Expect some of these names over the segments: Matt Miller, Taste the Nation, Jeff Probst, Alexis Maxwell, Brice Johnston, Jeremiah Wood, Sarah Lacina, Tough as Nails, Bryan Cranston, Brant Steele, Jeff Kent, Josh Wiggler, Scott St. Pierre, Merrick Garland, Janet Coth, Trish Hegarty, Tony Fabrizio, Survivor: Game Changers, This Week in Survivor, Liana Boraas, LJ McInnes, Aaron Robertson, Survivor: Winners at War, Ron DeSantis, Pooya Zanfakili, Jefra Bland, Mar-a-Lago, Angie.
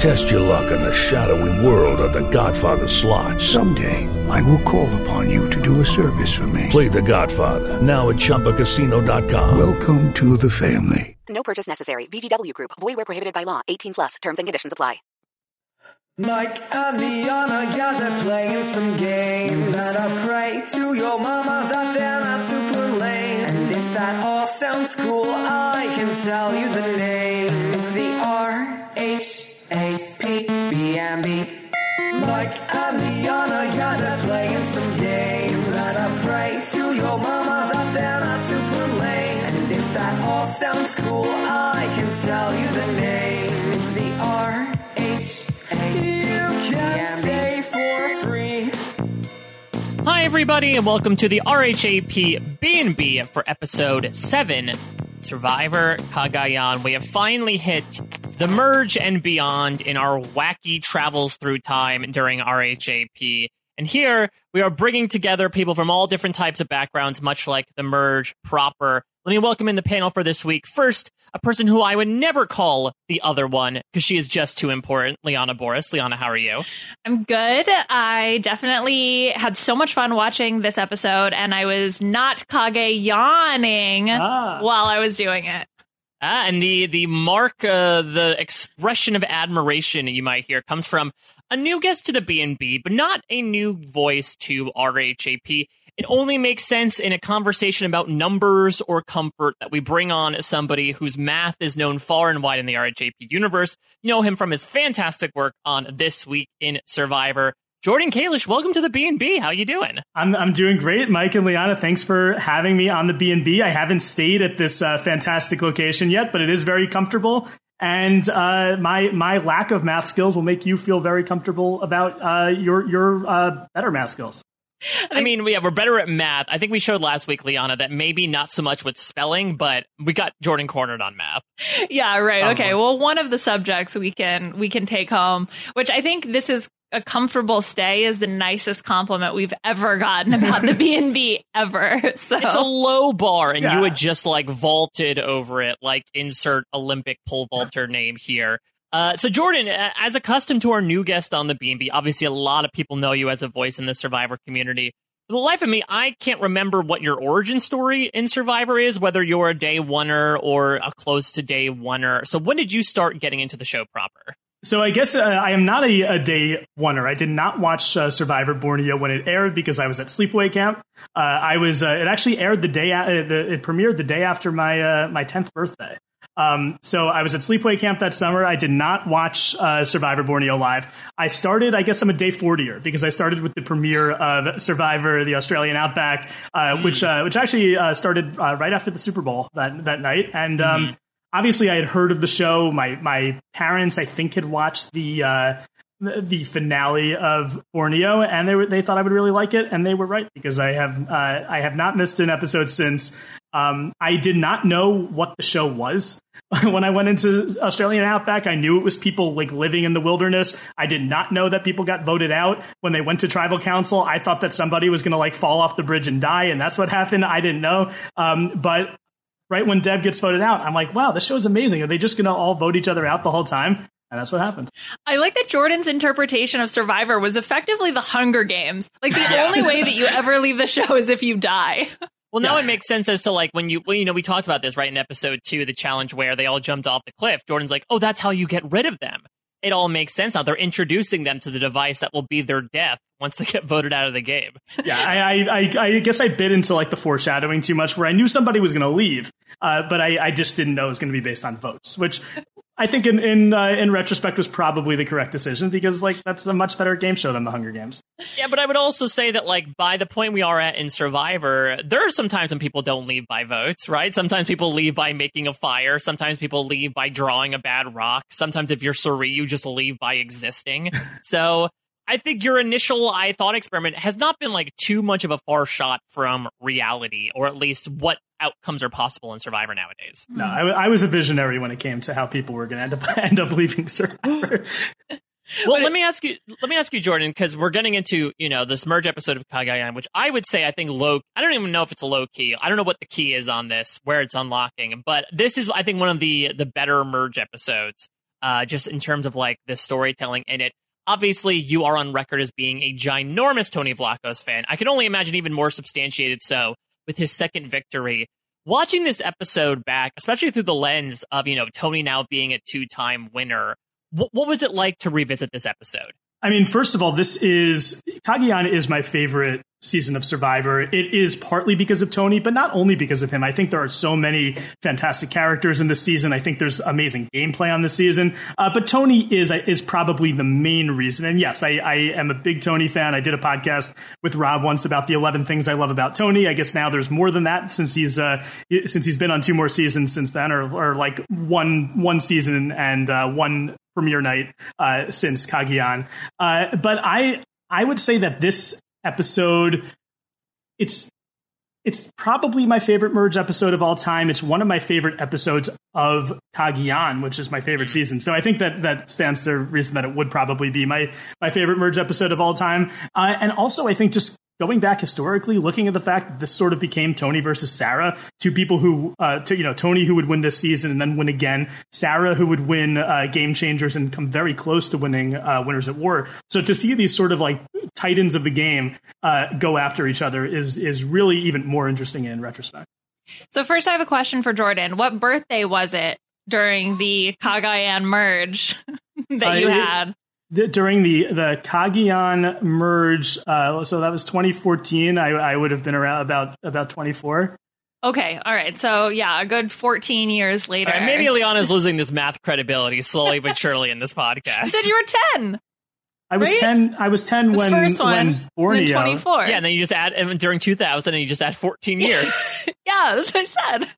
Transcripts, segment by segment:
Test your luck in the shadowy world of The Godfather slot. Someday, I will call upon you to do a service for me. Play The Godfather now at ChumbaCasino.com. Welcome to the family. No purchase necessary. VGW Group. Void where prohibited by law. 18 plus. Terms and conditions apply. Mike and Liana, yeah, they're playing some games. And I pray to your mama that they're not super lame. And if that all sounds cool, I can tell you the name. It's the RHAP. Mike and Liana, yeah, they're playing some games. And I pray to your mama that they're not super lame. And if that all sounds cool, I can tell you the name. It's the RHAP. You can stay for free. Hi, everybody, and welcome to the RHAP B&B for episode 7, Survivor Cagayan. We have finally hit the merge and beyond in our wacky travels through time during RHAP. And here we are bringing together people from all different types of backgrounds, much like the merge proper. Let me welcome in the panel for this week. First, a person who I would never call the other one because she is just too important, Liana Boraas. Liana, how are you? I'm good. I definitely had so much fun watching this episode, and I was not Cagayaning while I was doing it. And the mark, the expression of admiration you might hear comes from a new guest to the B&B, but not a new voice to RHAP. It only makes sense in a conversation about numbers or comfort that we bring on somebody whose math is known far and wide in the RHAP universe. You know him from his fantastic work on This Week in Survivor. Jordan Kalish, welcome to the B&B. How you doing? I'm doing great, Mike and Liana. Thanks for having me on the B&B. I haven't stayed at this fantastic location yet, but it is very comfortable. And my lack of math skills will make you feel very comfortable about your better math skills. I mean, we're better at math. I think we showed last week, Liana, that maybe not so much with spelling, but we got Jordan cornered on math. Yeah, right. Okay. Well, one of the subjects we can take home, which I think this is a comfortable stay is the nicest compliment we've ever gotten about the B&B ever. So it's a low bar, and you had just like vaulted over it, like insert Olympic pole vaulter name here. So, Jordan, as accustomed to our new guest on the B&B, obviously a lot of people know you as a voice in the Survivor community. For the life of me, I can't remember what your origin story in Survivor is, whether you're a day oneer or a close to day oneer. So when did you start getting into the show proper? So I guess I am not a day oneer. I did not watch Survivor Borneo when it aired because I was at sleepaway camp. It actually aired the day it premiered the day after my 10th birthday. So I was at sleepaway camp that summer. I did not watch Survivor Borneo live. I guess I'm a day 40er because I started with the premiere of Survivor: The Australian Outback, which actually started right after the Super Bowl that night. And obviously, I had heard of the show. My parents, I think, had watched the finale of Borneo, and they thought I would really like it, and they were right because I have not missed an episode since. I did not know what the show was when I went into Australian Outback. I knew it was people like living in the wilderness. I did not know that people got voted out when they went to tribal council. I thought that somebody was going to like fall off the bridge and die, and that's what happened. I didn't know. But right when Deb gets voted out, I'm like, wow, this show is amazing. Are they just going to all vote each other out the whole time? And that's what happened. I like that Jordan's interpretation of Survivor was effectively the Hunger Games. Like the only way that you ever leave the show is if you die. Well, now it makes sense as to like when we talked about this right in episode 2, the challenge where they all jumped off the cliff. Jordan's like, oh, that's how you get rid of them. it all makes sense now. They're introducing them to the device that will be their death once they get voted out of the game. Yeah, I guess I bit into like the foreshadowing too much, where I knew somebody was going to leave, but I just didn't know it was going to be based on votes, which I think in retrospect was probably the correct decision, because like that's a much better game show than The Hunger Games. Yeah, but I would also say that like by the point we are at in Survivor, there are some times when people don't leave by votes, right? Sometimes people leave by making a fire. Sometimes people leave by drawing a bad rock. Sometimes if you're Suri, you just leave by existing. So I think your initial thought experiment has not been like too much of a far shot from reality, or at least what outcomes are possible in Survivor nowadays. No, I was a visionary when it came to how people were going to end up leaving Survivor. Well, let me ask you, Jordan, because we're getting into, you know, this merge episode of Cagayan, which I would say, I think I don't even know if it's a low key. I don't know what the key is on this, where it's unlocking, but this is, I think, one of the better merge episodes, just in terms of like the storytelling in it. Obviously, you are on record as being a ginormous Tony Vlachos fan. I can only imagine even more substantiated so with his second victory. Watching this episode back, especially through the lens of, you know, Tony now being a two-time winner, what was it like to revisit this episode? I mean, first of all, Cagayan is my favorite season of Survivor. It is partly because of Tony, but not only because of him. I think there are so many fantastic characters in this season. I think there's amazing gameplay on this season. But Tony is probably the main reason. And yes, I am a big Tony fan. I did a podcast with Rob once about the 11 things I love about Tony. I guess now there's more than that, since he's been on two more seasons since then, or like one season and one premiere night since Cagayan. But I would say that this episode, it's probably my favorite merge episode of all time. It's one of my favorite episodes of Cagayan, which is my favorite season. So I think that stands to reason that it would probably be my favorite merge episode of all time. And also, I think just going back historically, looking at the fact that this sort of became Tony versus Sarah, two people who, Tony, who would win this season and then win again, Sarah, who would win Game Changers and come very close to winning Winners at War. So to see these sort of like titans of the game go after each other is really even more interesting in retrospect. So first, I have a question for Jordan. What birthday was it during the Cagayan merge that you had? During the Cagayan merge, so that was 2014. I would have been around about 24. Okay, all right. So yeah, a good 14 years later. Right, maybe Liana's losing this math credibility slowly but surely in this podcast. You said you were 10. I was 10. I was 10 when Borneo. 24. Yeah, and then you just add, and during 2000, and you just add 14 years. Yeah, that's what I said.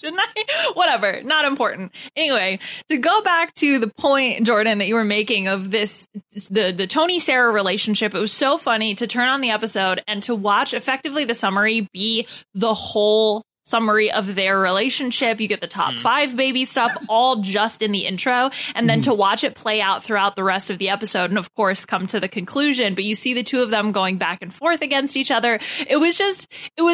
Didn't I? Whatever. Not important. Anyway, to go back to the point, Jordan, that you were making of this, the Tony-Sarah relationship, it was so funny to turn on the episode and to watch effectively the summary be the whole summary of their relationship. You get the top five baby stuff all just in the intro, and then to watch it play out throughout the rest of the episode and of course come to the conclusion, but you see the two of them going back and forth against each other. It was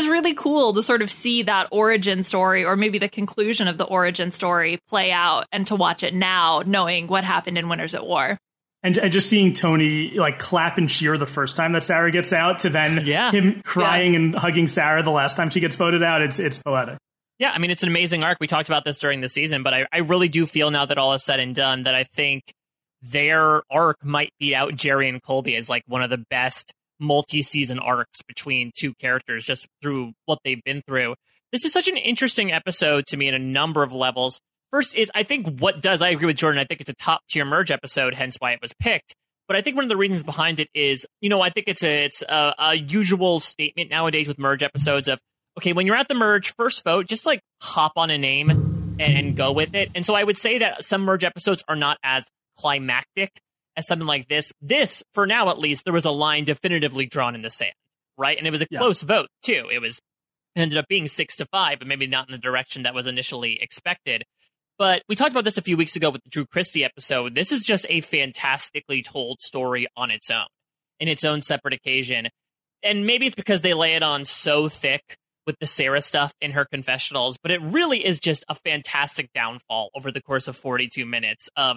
really cool to sort of see that origin story, or maybe the conclusion of the origin story, play out, and to watch it now knowing what happened in Winners at War. And just seeing Tony like clap and cheer the first time that Sarah gets out, to then him crying and hugging Sarah the last time she gets voted out. It's poetic. Yeah, I mean, it's an amazing arc. We talked about this during the season, but I really do feel now that all is said and done that I think their arc might beat out Jerry and Colby as like one of the best multi-season arcs between two characters, just through what they've been through. This is such an interesting episode to me in a number of levels. First is, I think I agree with Jordan, I think it's a top-tier merge episode, hence why it was picked. But I think one of the reasons behind it is, you know, I think it's a usual statement nowadays with merge episodes of, okay, when you're at the merge, first vote, just like hop on a name and go with it. And so I would say that some merge episodes are not as climactic as something like this. This, for now at least, there was a line definitively drawn in the sand, right? And it was a close vote, too. It ended up being 6-5, but maybe not in the direction that was initially expected. But we talked about this a few weeks ago with the Drew Christie episode. This is just a fantastically told story on its own, in its own separate occasion. And maybe it's because they lay it on so thick with the Sarah stuff in her confessionals, but it really is just a fantastic downfall over the course of 42 minutes of,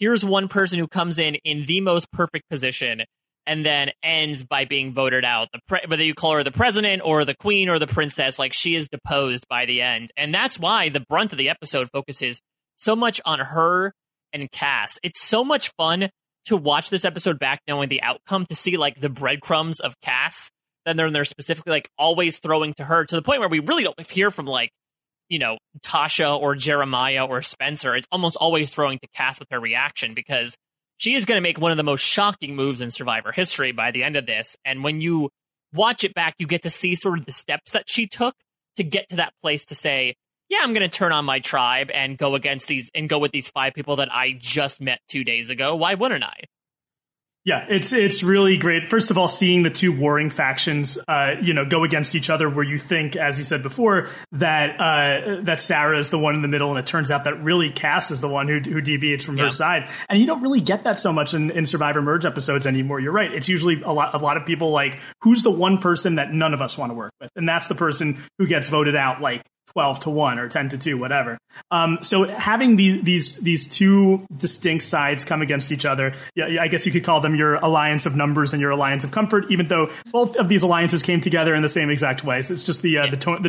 here's one person who comes in the most perfect position and then ends by being voted out. Whether you call her the president or the queen or the princess, like, she is deposed by the end. And that's why the brunt of the episode focuses so much on her and Cass. It's so much fun to watch this episode back knowing the outcome, to see like the breadcrumbs of Cass. Then they're specifically like always throwing to her, to the point where we really don't hear from like, you know, Tasha or Jeremiah or Spencer. It's almost always throwing to Cass with her reaction, because she is going to make one of the most shocking moves in Survivor history by the end of this. And when you watch it back, you get to see sort of the steps that she took to get to that place to say, yeah, I'm going to turn on my tribe and go against these and go with these five people that I just met 2 days ago. Why wouldn't I? Yeah, it's really great. First of all, seeing the two warring factions, go against each other, where you think, as you said before, that Sarah is the one in the middle. And it turns out that really Cass is the one who deviates from her side. And you don't really get that so much in Survivor Merge episodes anymore. You're right. It's usually a lot of people like, who's the one person that none of us want to work with? And that's the person who gets voted out like 12 to 1 or 10 to 2, whatever. So having these two distinct sides come against each other, I guess you could call them your alliance of numbers and your alliance of comfort, even though both of these alliances came together in the same exact way. So it's just the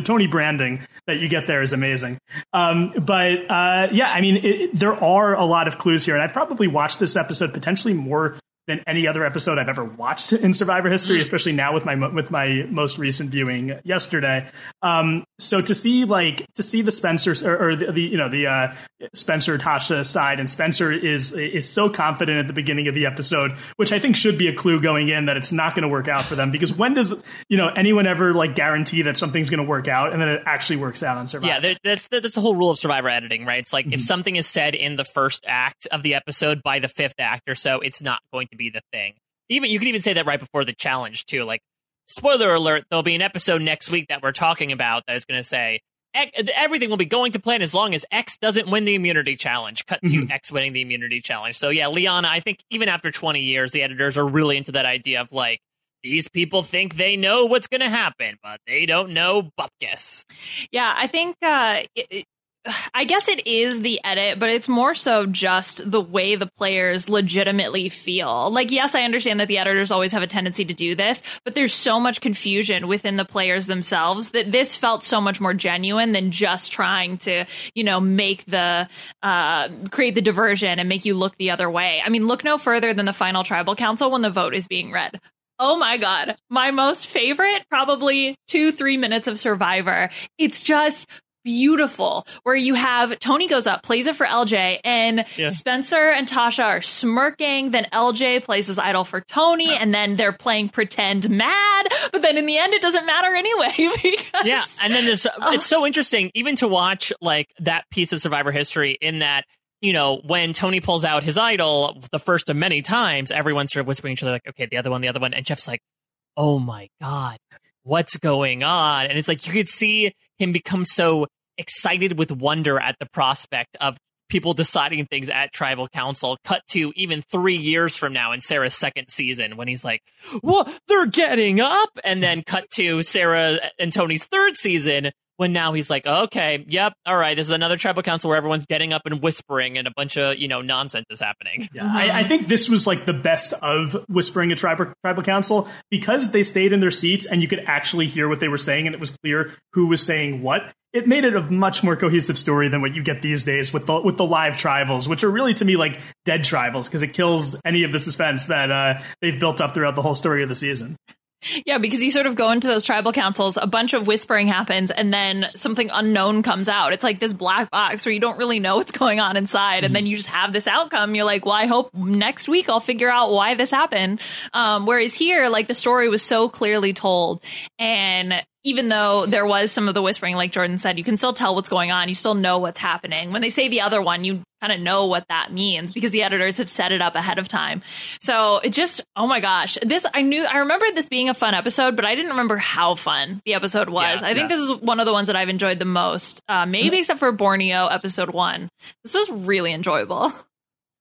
Tony branding that you get there is amazing. There are a lot of clues here, and I've probably watched this episode potentially more than any other episode I've ever watched in Survivor history, especially now with my most recent viewing yesterday. So to see the Spencer or the Spencer Tasha side, and Spencer is so confident at the beginning of the episode, which I think should be a clue going in that it's not going to work out for them, because when does anyone ever like guarantee that something's going to work out and then it actually works out on Survivor? Yeah, that's the whole rule of Survivor editing, right? It's like if something is said in the first act of the episode, by the fifth act or so, it's not going to be the thing. Even you can even say that right before the challenge too. Like, spoiler alert, there'll be an episode next week that we're talking about that is going to say everything will be going to plan as long as X doesn't win the immunity challenge. Cut to X winning the immunity challenge. So yeah, Liana, I think even after 20 years, the editors are really into that idea of like, these people think they know what's going to happen, but they don't know bupkis. Yeah, I think I guess it is the edit, but it's more so just the way the players legitimately feel. Like, yes, I understand that the editors always have a tendency to do this, but there's so much confusion within the players themselves that this felt so much more genuine than just trying to, make the create the diversion and make you look the other way. I mean, look no further than the final tribal council when the vote is being read. Oh, my God. My most favorite, probably 2-3 minutes of Survivor. It's just beautiful, where you have Tony goes up, plays it for LJ, and Spencer and Tasha are smirking. Then LJ plays his idol for Tony, and then they're playing pretend mad. But then in the end, it doesn't matter anyway. Because, and then it's so interesting even to watch like that piece of Survivor history, in that, when Tony pulls out his idol, the first of many times, everyone's sort of whispering to each other like, okay, the other one. And Jeff's like, oh, my God, what's going on? And it's like you could see him become so excited with wonder at the prospect of people deciding things at tribal council. Cut to even 3 years from now in Sarah's second season, when he's like, well, they're getting up. And then cut to Sarah and Tony's third season, when now he's like, okay, yep, all right, this is another tribal council where everyone's getting up and whispering and a bunch of, nonsense is happening. Yeah, I think this was like the best of whispering at tribal council, because they stayed in their seats and you could actually hear what they were saying, and it was clear who was saying what. It made it a much more cohesive story than what you get these days with the live tribals, which are really, to me, like dead tribals, because it kills any of the suspense that they've built up throughout the whole story of the season. Yeah, because you sort of go into those tribal councils, a bunch of whispering happens, and then something unknown comes out. It's like this black box where you don't really know what's going on inside, and then you just have this outcome. You're like, well, I hope next week I'll figure out why this happened. Whereas here, like, the story was so clearly told, and even though there was some of the whispering, like Jordan said, you can still tell what's going on. You still know what's happening. When they say the other one, you kind of know what that means because the editors have set it up ahead of time. So it just, oh my gosh, I remember this being a fun episode, but I didn't remember how fun the episode was. Yeah, I think this is one of the ones that I've enjoyed the most, maybe except for Borneo episode 1. This was really enjoyable.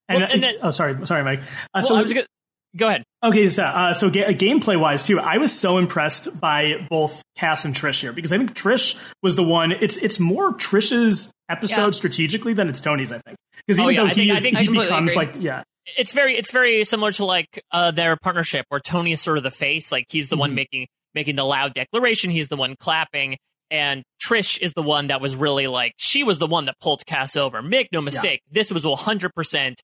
Sorry, Mike. I was going to go ahead. Okay, so gameplay-wise, too, I was so impressed by both Cass and Trish here, because I think Trish was the one. It's more Trish's episode strategically than it's Tony's, I think. Because I think he becomes like. It's very similar to like their partnership, where Tony is sort of the face, like he's the one making the loud declaration, he's the one clapping, and Trish is the one that was really like, she was the one that pulled Cass over. Make no mistake, this was 100%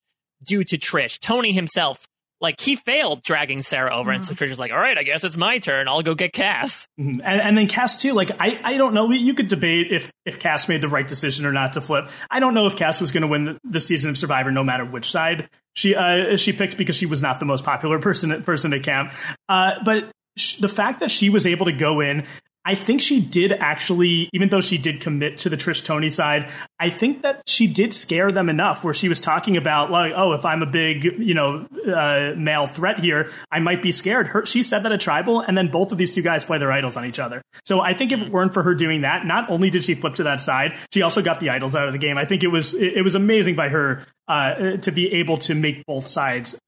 due to Trish. Tony himself, like, he failed dragging Sarah over. And so Trish is like, all right, I guess it's my turn. I'll go get Cass. And then Cass, too, like, I don't know. You could debate if Cass made the right decision or not to flip. I don't know if Cass was going to win the season of Survivor, no matter which side she picked, because she was not the most popular person at camp. But the fact that she was able to go in, I think she did actually, even though she did commit to the Trish Tony side, I think that she did scare them enough where she was talking about, like, oh, if I'm a big, male threat here, I might be scared. She said that at Tribal, and then both of these two guys play their idols on each other. So I think if it weren't for her doing that, not only did she flip to that side, she also got the idols out of the game. I think it was amazing by her to be able to make both sides,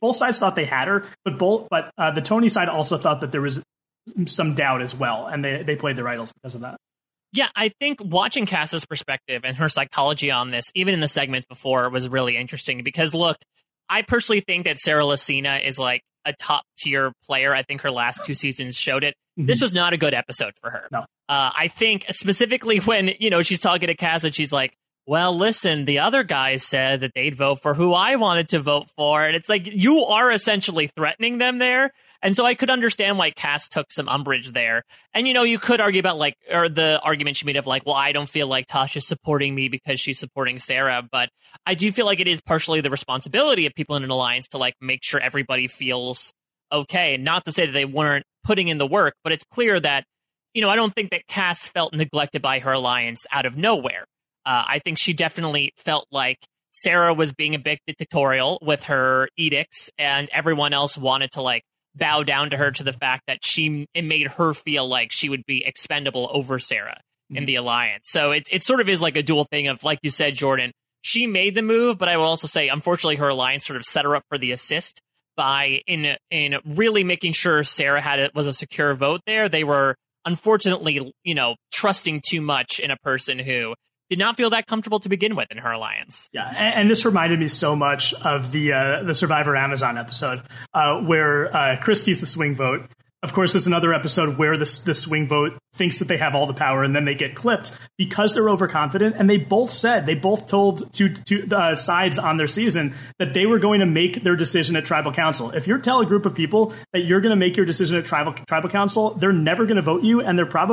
both sides thought they had her, but the Tony side also thought that there was some doubt as well, and they played their idols because of that. Yeah, I think watching Cass's perspective and her psychology on this, even in the segments before, was really interesting because, look, I personally think that Sarah Lacina is like a top-tier player. I think her last two seasons showed it. Mm-hmm. This was not a good episode for her. No. I think specifically when, she's talking to Cass and she's like, well, listen, the other guy said that they'd vote for who I wanted to vote for. And it's like, you are essentially threatening them there. And so I could understand why Cass took some umbrage there. And, you could argue about the argument she made of like, well, I don't feel like Tasha's supporting me because she's supporting Sarah. But I do feel like it is partially the responsibility of people in an alliance to like make sure everybody feels okay. Not to say that they weren't putting in the work, but it's clear that, I don't think that Cass felt neglected by her alliance out of nowhere. I think she definitely felt like Sarah was being a bit dictatorial with her edicts, and everyone else wanted to like bow down to her, to the fact that it made her feel like she would be expendable over Sarah in the alliance. So it sort of is like a dual thing of, like you said, Jordan, she made the move, but I will also say, unfortunately, her alliance sort of set her up for the assist by in really making sure Sarah was a secure vote there. They were unfortunately, trusting too much in a person who did not feel that comfortable to begin with in her alliance. Yeah, and this reminded me so much of the Survivor Amazon episode where Christie's the swing vote. Of course, there's another episode where the swing vote thinks that they have all the power, and then they get clipped because they're overconfident. And they both told two sides on their season that they were going to make their decision at tribal council. If you tell a group of people that you're going to make your decision at tribal council, they're never going to vote you, and they're probably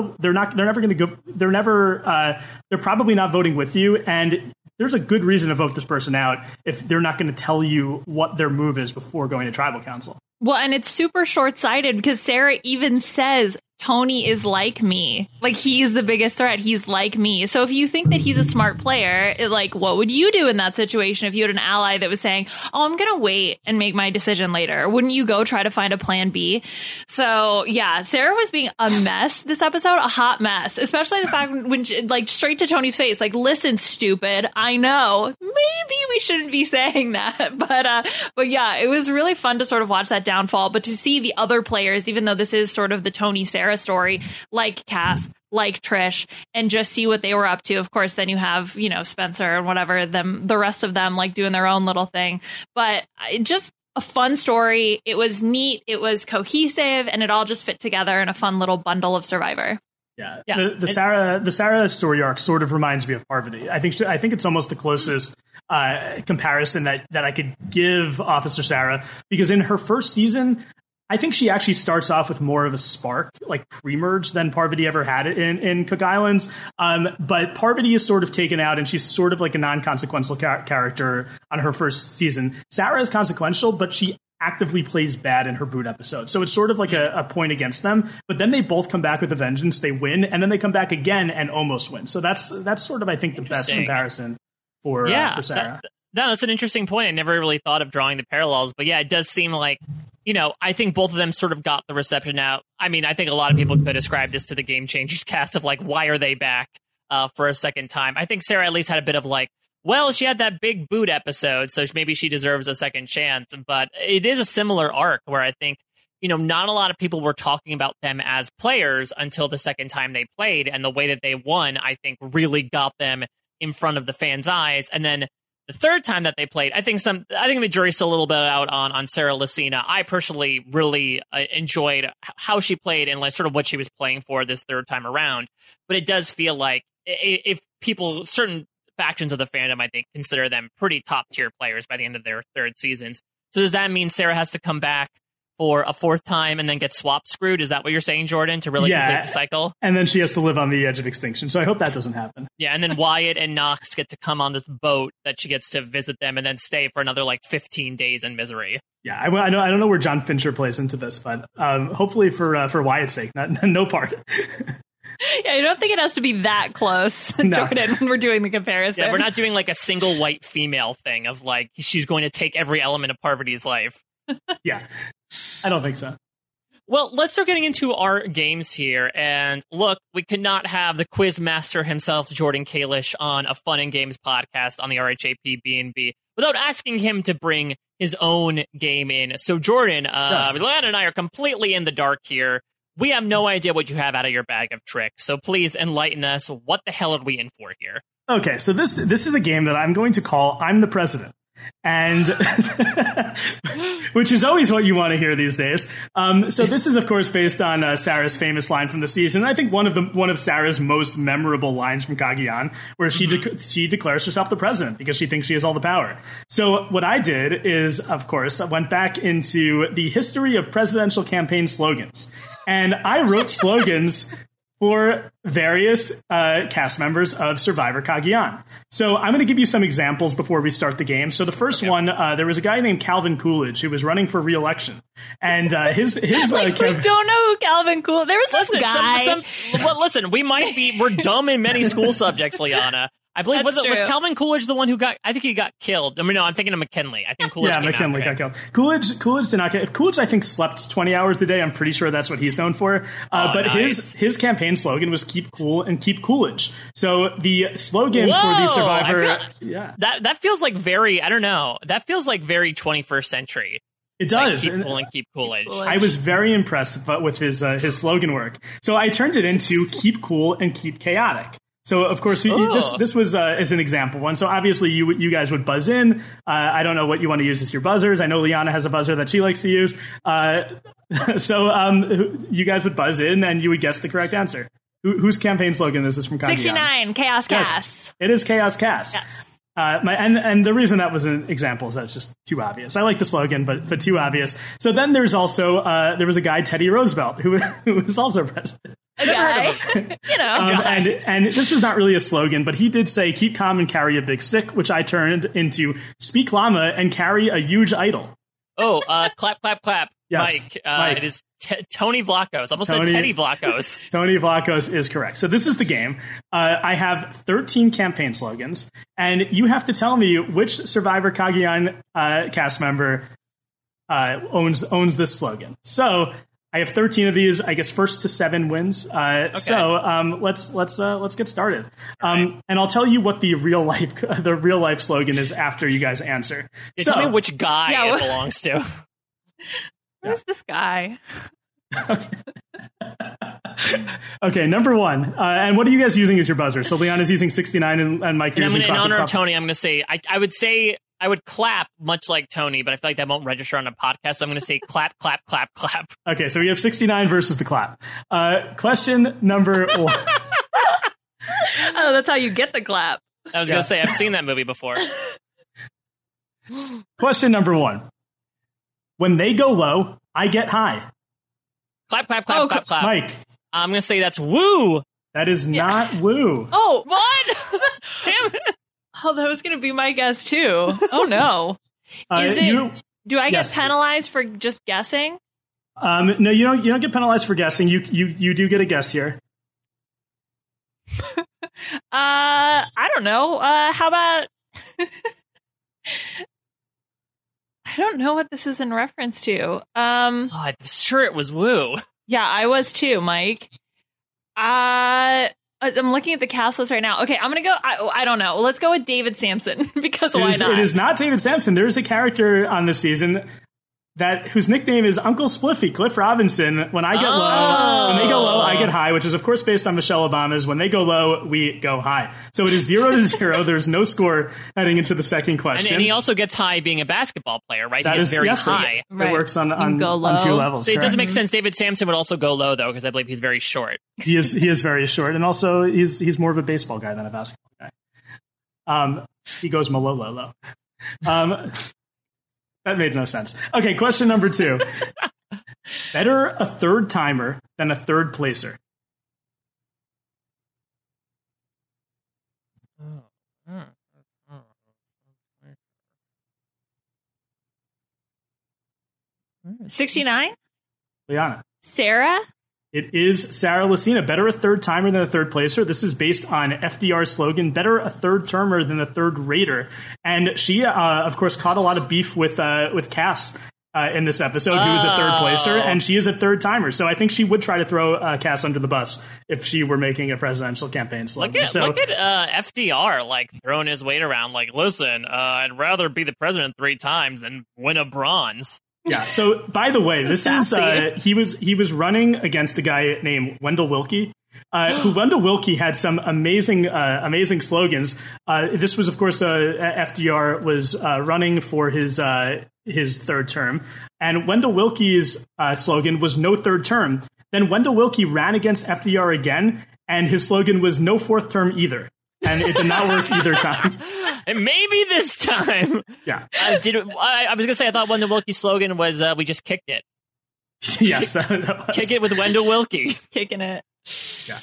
not voting with you. And there's a good reason to vote this person out if they're not going to tell you what their move is before going to tribal council. Well, and it's super short-sighted because Sarah even says Tony is like me. Like, he's the biggest threat. He's like me. So if you think that he's a smart player, what would you do in that situation if you had an ally that was saying, oh, I'm going to wait and make my decision later? Wouldn't you go try to find a plan B? So, yeah, Sarah was being a mess this episode, a hot mess, especially the fact when she, straight to Tony's face, listen, stupid, I know. Maybe we shouldn't be saying that. But yeah, it was really fun to sort of watch that downfall, but to see the other players, even though this is sort of the Tony Sarah story, like Cass, like Trish, and just see what they were up to. Of course, then you have, Spencer and whatever, the rest of them doing their own little thing. But just a fun story. It was neat. It was cohesive, and it all just fit together in a fun little bundle of Survivor. Yeah. The Sarah story arc sort of reminds me of Parvati. I think it's almost the closest comparison that I could give Officer Sarah, because in her first season, I think she actually starts off with more of a spark, pre-merge, than Parvati ever had in Cook Islands. But Parvati is sort of taken out, and she's sort of like a non-consequential character on her first season. Sarah is consequential, but she actively plays bad in her boot episode. So it's sort of like a point against them. But then they both come back with a vengeance. They win, and then they come back again and almost win. So that's sort of, I think, the best comparison for Sarah. That's an interesting point. I never really thought of drawing the parallels. But yeah, it does seem like, I think both of them sort of got the reception out. I mean, I think a lot of people could ascribe this to the Game Changers cast of why are they back for a second time? I think Sarah at least had a bit of she had that big boot episode, so maybe she deserves a second chance. But it is a similar arc where I think, not a lot of people were talking about them as players until the second time they played. And the way that they won, I think, really got them in front of the fans' eyes. And then The third time that they played, I think the jury's still a little bit out on Sarah Lacina. I personally really enjoyed how she played and like sort of what she was playing for this third time around. But it does feel like if people, certain factions of the fandom, I think, consider them pretty top tier players by the end of their third seasons. So does that mean Sarah has to come back for a fourth time and then get swap screwed? Is that what you're saying, Jordan, to really complete the cycle? And then she has to live on the edge of extinction. So I hope that doesn't happen. Yeah. And then Wyatt and Nox get to come on this boat that she gets to visit them and then stay for another like 15 days in misery. Yeah. I don't know where John Fincher plays into this, but hopefully for Wyatt's sake, no part. Yeah, I don't think it has to be that close, no. Jordan, when we're doing the comparison. Yeah, we're not doing like a single white female thing of like, she's going to take every element of Parvati's life. Yeah, I don't think so. Well, let's start getting into our games here. And look, we could not have the quiz master himself, Jordan Kalish, on a Fun and Games podcast on the RHAP B&B without asking him to bring his own game in. So, Jordan, Liana and I are completely in the dark here. We have no idea what you have out of your bag of tricks. So please enlighten us. What the hell are we in for here? Okay, so this is a game that I'm going to call I'm the President. And which is always what you want to hear these days. So this is, of course, based on Sarah's famous line from the season. And I think one of Sarah's most memorable lines from Cagayan, where she declares herself the president because she thinks she has all the power. So what I did is, of course, I went back into the history of presidential campaign slogans, and I wrote slogans for various cast members of Survivor Cagayan. So I'm going to give you some examples before we start the game. So the first one, there was a guy named Calvin Coolidge who was running for re-election. And his we don't know who Calvin Coolidge... There was this guy... we might be... We're dumb in many school subjects, Liana. I believe was Calvin Coolidge the one who got... I think he got killed. I mean, no, I'm thinking of McKinley. I think Coolidge got killed. Coolidge did not get... Coolidge, I think, slept 20 hours a day. I'm pretty sure that's what he's known for. His campaign slogan was keep cool and keep Coolidge. So the slogan for the Survivor... That feels like very... I don't know. That feels like very 21st century. It does. Like, keep cool and keep Coolidge. I was very impressed with his slogan work. So I turned it into keep cool and keep chaotic. So, of course, this was is an example one. So, obviously, you guys would buzz in. I don't know what you want to use as your buzzers. I know Liana has a buzzer that she likes to use. You guys would buzz in and you would guess the correct answer. Whose campaign slogan is this from Cagayan? 69, Chaos Cast. Yes, it is Chaos Cast. Yes. And the reason that was an example is that it's just too obvious. I like the slogan, but too obvious. So then there's also there was a guy, Teddy Roosevelt, who was also president. A guy, you know. And this was not really a slogan, but he did say, "Keep calm and carry a big stick," which I turned into "Speak llama and carry a huge idol." Oh, clap, clap, clap! Yes, Mike. It is Tony Vlachos. Almost said Teddy Vlachos. Tony Vlachos is correct. So this is the game. I have 13 campaign slogans, and you have to tell me which Survivor Cagayan cast member owns this slogan. So I have 13 of these. I guess first to 7 wins. Okay. So let's get started. And I'll tell you what the real life slogan is after you guys answer. Yeah, so, tell me which guy it belongs to. Who's this guy? Okay, number 1. And what are you guys using as your buzzer? So Leon is using 69, and Mike. And in honor of Tony, I'm going to say I would clap much like Tony, but I feel like that won't register on a podcast. So I'm going to say clap, clap, clap, clap. Okay, so we have 69 versus the clap. Question number 1. Oh, that's how you get the clap. I was going to say, I've seen that movie before. Question number 1. When they go low, I get high. Clap, clap, clap, clap, clap. Mike. I'm going to say that's woo. That is not woo. Oh, what? Damn it. Oh, that was going to be my guess, too. Oh, no. Do I get penalized for just guessing? No, you don't get penalized for guessing. You do get a guess here. I don't know. How about... I don't know what this is in reference to. I'm sure it was woo. Yeah, I was, too, Mike. I'm looking at the cast list right now. Okay, I'm going to go... I don't know. Let's go with David Samson, because why not? It is not David Samson. There is a character on this season that whose nickname is Uncle Spliffy, Cliff Robinson. When I get low, when they go low, I get high, which is, of course, based on Michelle Obama's when they go low, we go high. So it is 0-0. There's no score heading into the second question. And he also gets high being a basketball player, right? That he is very high. Right. It works on two levels. It doesn't make sense. David Samson would also go low, though, because I believe he's very short. He is very short. And also, he's more of a baseball guy than a basketball guy. He goes malololo. That made no sense. Okay, question number 2. Better a third timer than a third placer. Oh. 69? Liana. Sarah? It is Sarah Lacina. Better a third timer than a third placer. This is based on FDR's slogan, better a third termer than a third rater. And she, of course, caught a lot of beef with Cass in this episode, who was a third placer, and she is a third timer. So I think she would try to throw Cass under the bus if she were making a presidential campaign slogan. Look at FDR, like, throwing his weight around, like, listen, I'd rather be the president 3 times than win a bronze. Yeah. So, by the way, this is he was running against a guy named Wendell Wilkie, who Wendell Wilkie had some amazing slogans. This was, of course, FDR was running for his third term, and Wendell Wilkie's slogan was "No third term." Then Wendell Wilkie ran against FDR again, and his slogan was "No fourth term either." And it did not work either time. And maybe this time. Yeah. I was going to say, I thought Wendell Wilkie's slogan was, we just kicked it. Yes. Kick it with Wendell Wilkie. Kicking it. Yeah.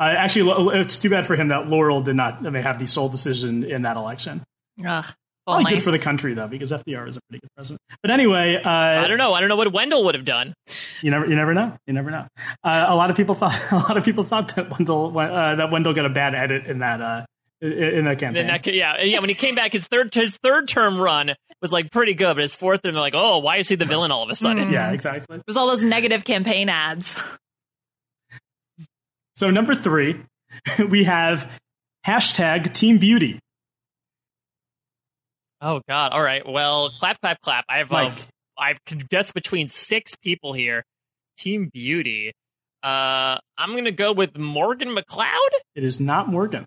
Actually, it's too bad for him that Laurel did not have the sole decision in that election. Ugh. Probably good for the country, though, because FDR is a pretty good president. But anyway... I don't know what Wendell would have done. You never know. A lot of people thought that Wendell got a bad edit in that campaign. Yeah. When he came back, his third term run was like pretty good, but his fourth term, they're like, oh, why is he the villain all of a sudden? Yeah, exactly. It was all those negative campaign ads. So number 3, we have #TeamBeauty. Oh, God. All right. Well, clap, clap, clap. I've guessed between 6 people here. Team Beauty. I'm going to go with Morgan McLeod. It is not Morgan.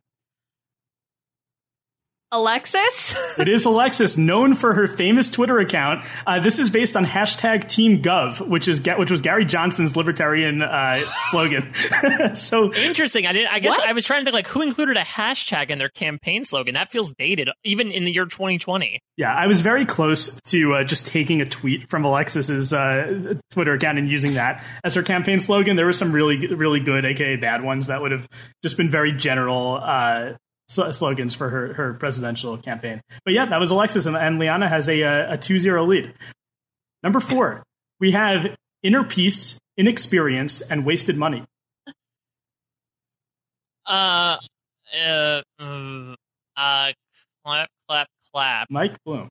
Alexis? It is Alexis, known for her famous Twitter account. This is based on #TeamGov, which was Gary Johnson's libertarian slogan. So interesting. I was trying to think, like, who included a hashtag in their campaign slogan? That feels dated, even in the year 2020. Yeah, I was very close to just taking a tweet from Alexis's Twitter account and using that as her campaign slogan. There were some really, really good, aka bad ones that would have just been very general slogans for her presidential campaign. But yeah, that was Alexis, and Liana has a 2-0 lead. Number 4, we have inner peace, inexperience, and wasted money. Clap, clap, clap. Mike Bloom.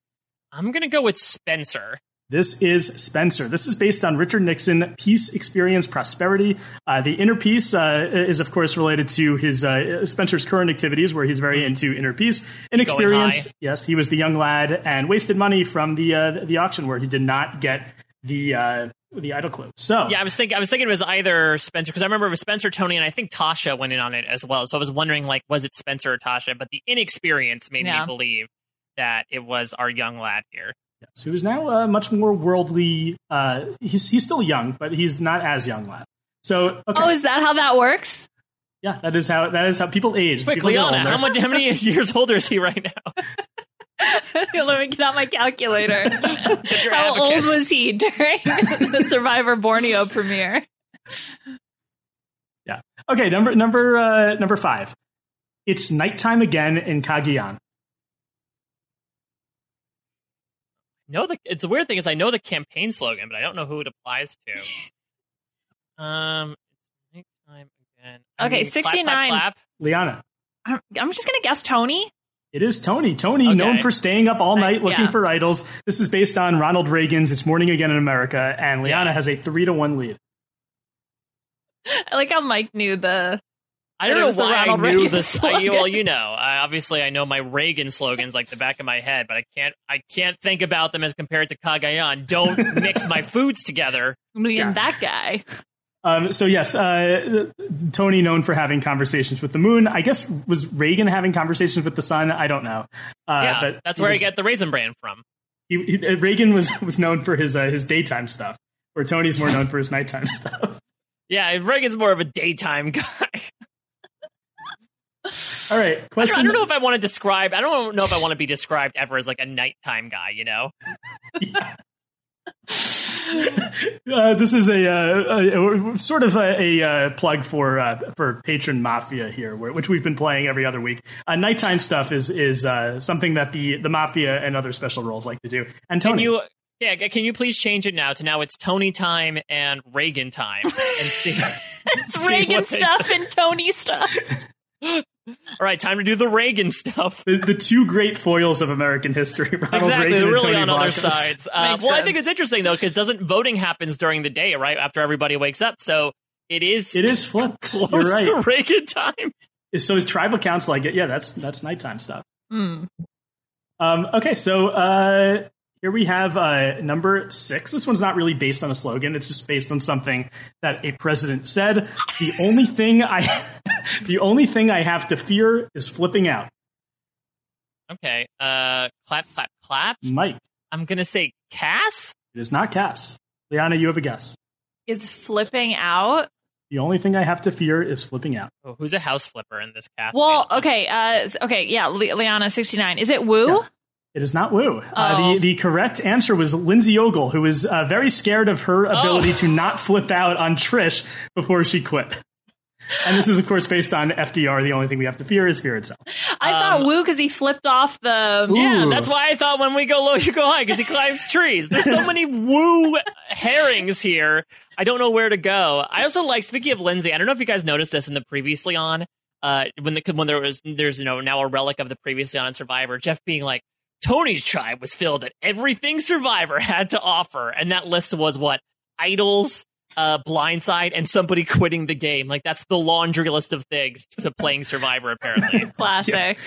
I'm gonna go with Spencer. This is Spencer. This is based on Richard Nixon, peace, experience, prosperity. The inner peace is, of course, related to his Spencer's current activities, where he's very into inner peace. Inexperience, yes, he was the young lad, and wasted money from the auction where he did not get the idol clue. So yeah, I was thinking it was either Spencer, because I remember it was Spencer, Tony, and I think Tasha went in on it as well. So I was wondering, like, was it Spencer or Tasha? But the inexperience made me believe that it was our young lad here. Yes, who is now much more worldly. He's still young, but he's not as young lad. So, okay. Oh, is that how that works? Yeah, that is how people age. Quick, Liana, how many years older is he right now? Let me get out my calculator. How old was he during the Survivor Borneo premiere? Yeah. Okay. Number 5. It's nighttime again in Cagayan. It's a weird thing is I know the campaign slogan, but I don't know who it applies to. It's nighttime again. Okay, 69. Clap, clap, clap. Liana. I'm just gonna guess Tony. It is Tony. Tony, okay. Known for staying up all night looking for idols. This is based on Ronald Reagan's "It's Morning Again in America," and Liana has a 3-1 lead. I like how Mike knew the I don't know why I knew this. Well, you know, obviously I know my Reagan slogans like the back of my head, but I can't think about them as compared to Cagayan. Don't mix my foods together. Me and that guy. So, Tony, known for having conversations with the moon. I guess was Reagan having conversations with the sun? I don't know. But that's where I get the Raisin Bran from. Reagan was known for his daytime stuff, where Tony's more known for his nighttime stuff. Yeah, Reagan's more of a daytime guy. All right. Question. I don't know if I want to be described ever as like a nighttime guy, you know? Yeah. This is a sort of a plug for Patron Mafia here, which we've been playing every other week. Nighttime stuff is something that the Mafia and other special roles like to do. And Tony, can you please change it now? It's Tony time and Reagan time, and see it's Reagan stuff and Tony stuff. All right, time to do the Reagan stuff. The two great foils of American history, Ronald exactly, Reagan really and Tony on Vlachos. Other sides. I think it's interesting though, because doesn't voting happens during the day, right after everybody wakes up? So it is flipped. Close You're right. to Reagan time. So is tribal council? I get that's nighttime stuff. Mm. Okay, so here we have number 6. This one's not really based on a slogan. It's just based on something that a president said. The only thing I have to fear is flipping out. Okay. Clap, clap, clap. Mike. I'm going to say Cass? It is not Cass. Liana, you have a guess. Is flipping out? The only thing I have to fear is flipping out. Oh, who's a house flipper in this Cass? Well, okay. Yeah. Liana, 69. Is it Woo? No. It is not Woo. The correct answer was Lindsay Ogle, who was very scared of her ability to not flip out on Trish before she quit. And this is, of course, based on FDR. The only thing we have to fear is fear itself. I thought Woo because he flipped off the... Ooh. Yeah, that's why I thought when we go low, you go high, because he climbs trees. There's so many Woo herrings here. I don't know where to go. I also like, speaking of Lindsay, I don't know if you guys noticed this in the previously on, when there's now a relic of the previously on Survivor, Jeff being like, Tony's tribe was filled at everything Survivor had to offer. And that list was what? Idols, Blindside, and somebody quitting the game. Like, that's the laundry list of things to playing Survivor, apparently. Classic.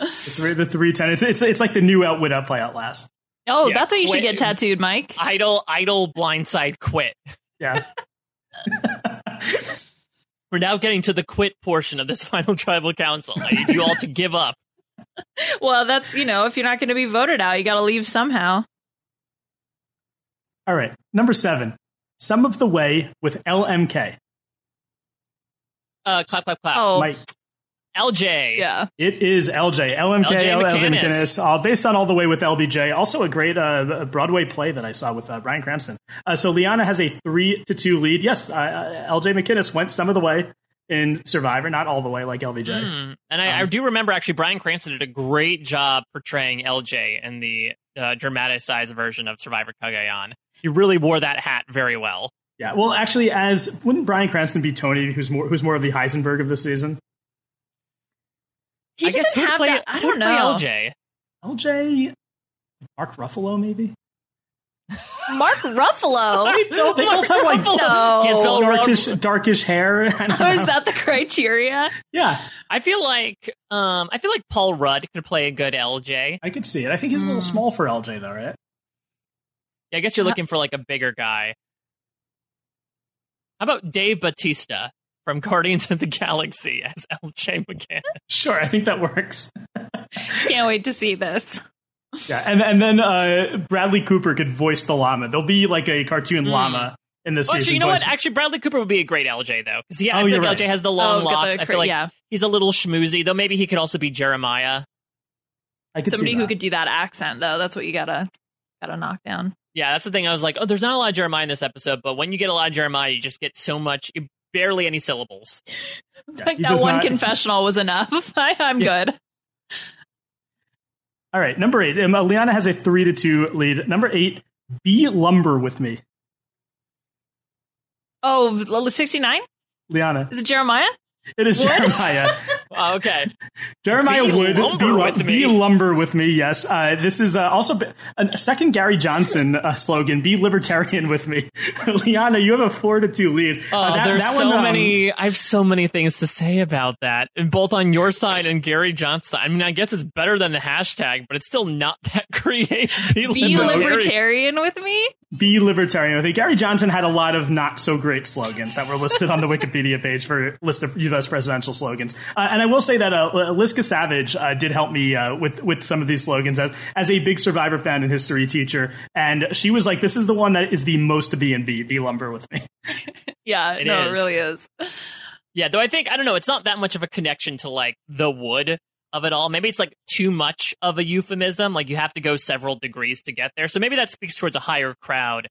Yeah. The three tenets. It's like the new Outwit, Out Play, Out Last. Oh, yeah. That's what you should get tattooed, Mike. Idol, Blindside, quit. Yeah. We're now getting to the quit portion of this final tribal council. I need you all to give up. Well, that's, you know, if you're not going to be voted out, you got to leave somehow. All right. Number 7. Some of the way with LMK. Clap, clap, clap. Oh. Mike. LJ. Yeah. It is LJ. LJ McInnes. Based on All the Way with LBJ. Also a great Broadway play that I saw with Bryan Cranston. So Liana has a 3-2 lead. Yes, LJ McInnes went some of the way in Survivor, not all the way like LBJ. And I do remember, actually, Bryan Cranston did a great job portraying LJ in the dramatized version of Survivor Cagayan. He really wore that hat very well. Yeah, well, actually, wouldn't Bryan Cranston be Tony, who's more of the Heisenberg of the season? I guess who'd play, I don't know. LJ? Mark Ruffalo, maybe? Mark Ruffalo. I don't think Mark have, like, Ruffalo. No. Darkish hair. Is that the criteria? Yeah, I feel like Paul Rudd could play a good LJ. I could see it. I think he's a little small for LJ, though, right? Yeah, I guess you're looking for like a bigger guy. How about Dave Bautista from Guardians of the Galaxy as LJ McCann? Sure, I think that works. Can't wait to see this. Yeah, and then Bradley Cooper could voice the llama. There'll be like a cartoon llama in this season. Actually, you know what? Actually, Bradley Cooper would be a great LJ, though. Because I feel like LJ has the long locks. I feel like he's a little schmoozy, though maybe he could also be Jeremiah. I could Somebody who could do that accent, though. That's what you gotta knock down. Yeah, that's the thing. I was like, oh, there's not a lot of Jeremiah in this episode, but when you get a lot of Jeremiah, you just get so much, barely any syllables. Yeah, like that one confessional was enough. I'm good. All right, number 8. Liana has a 3-2 lead. Number 8, be lumber with me. Oh, 69? Liana. Is it Jeremiah? It is Jeremiah. Okay. Jeremiah Wood, be lumber with me, yes. This is also a second Gary Johnson slogan, be libertarian with me. Liana, you have a 4-2 lead. I have so many things to say about that, both on your side and Gary Johnson. I mean, I guess it's better than the hashtag, but it's still not that creative. Be libertarian with me? Be libertarian with me. Gary Johnson had a lot of not so great slogans that were listed on the Wikipedia page for list of U.S. presidential slogans. And I will say that Liska Savage did help me with some of these slogans as a big Survivor fan and history teacher. And she was like, this is the one that is the most B&B, be lumber with me. Yeah, it really is. Yeah, though I think, I don't know, it's not that much of a connection to like the wood of it all. Maybe it's like too much of a euphemism. Like you have to go several degrees to get there. So maybe that speaks towards a higher crowd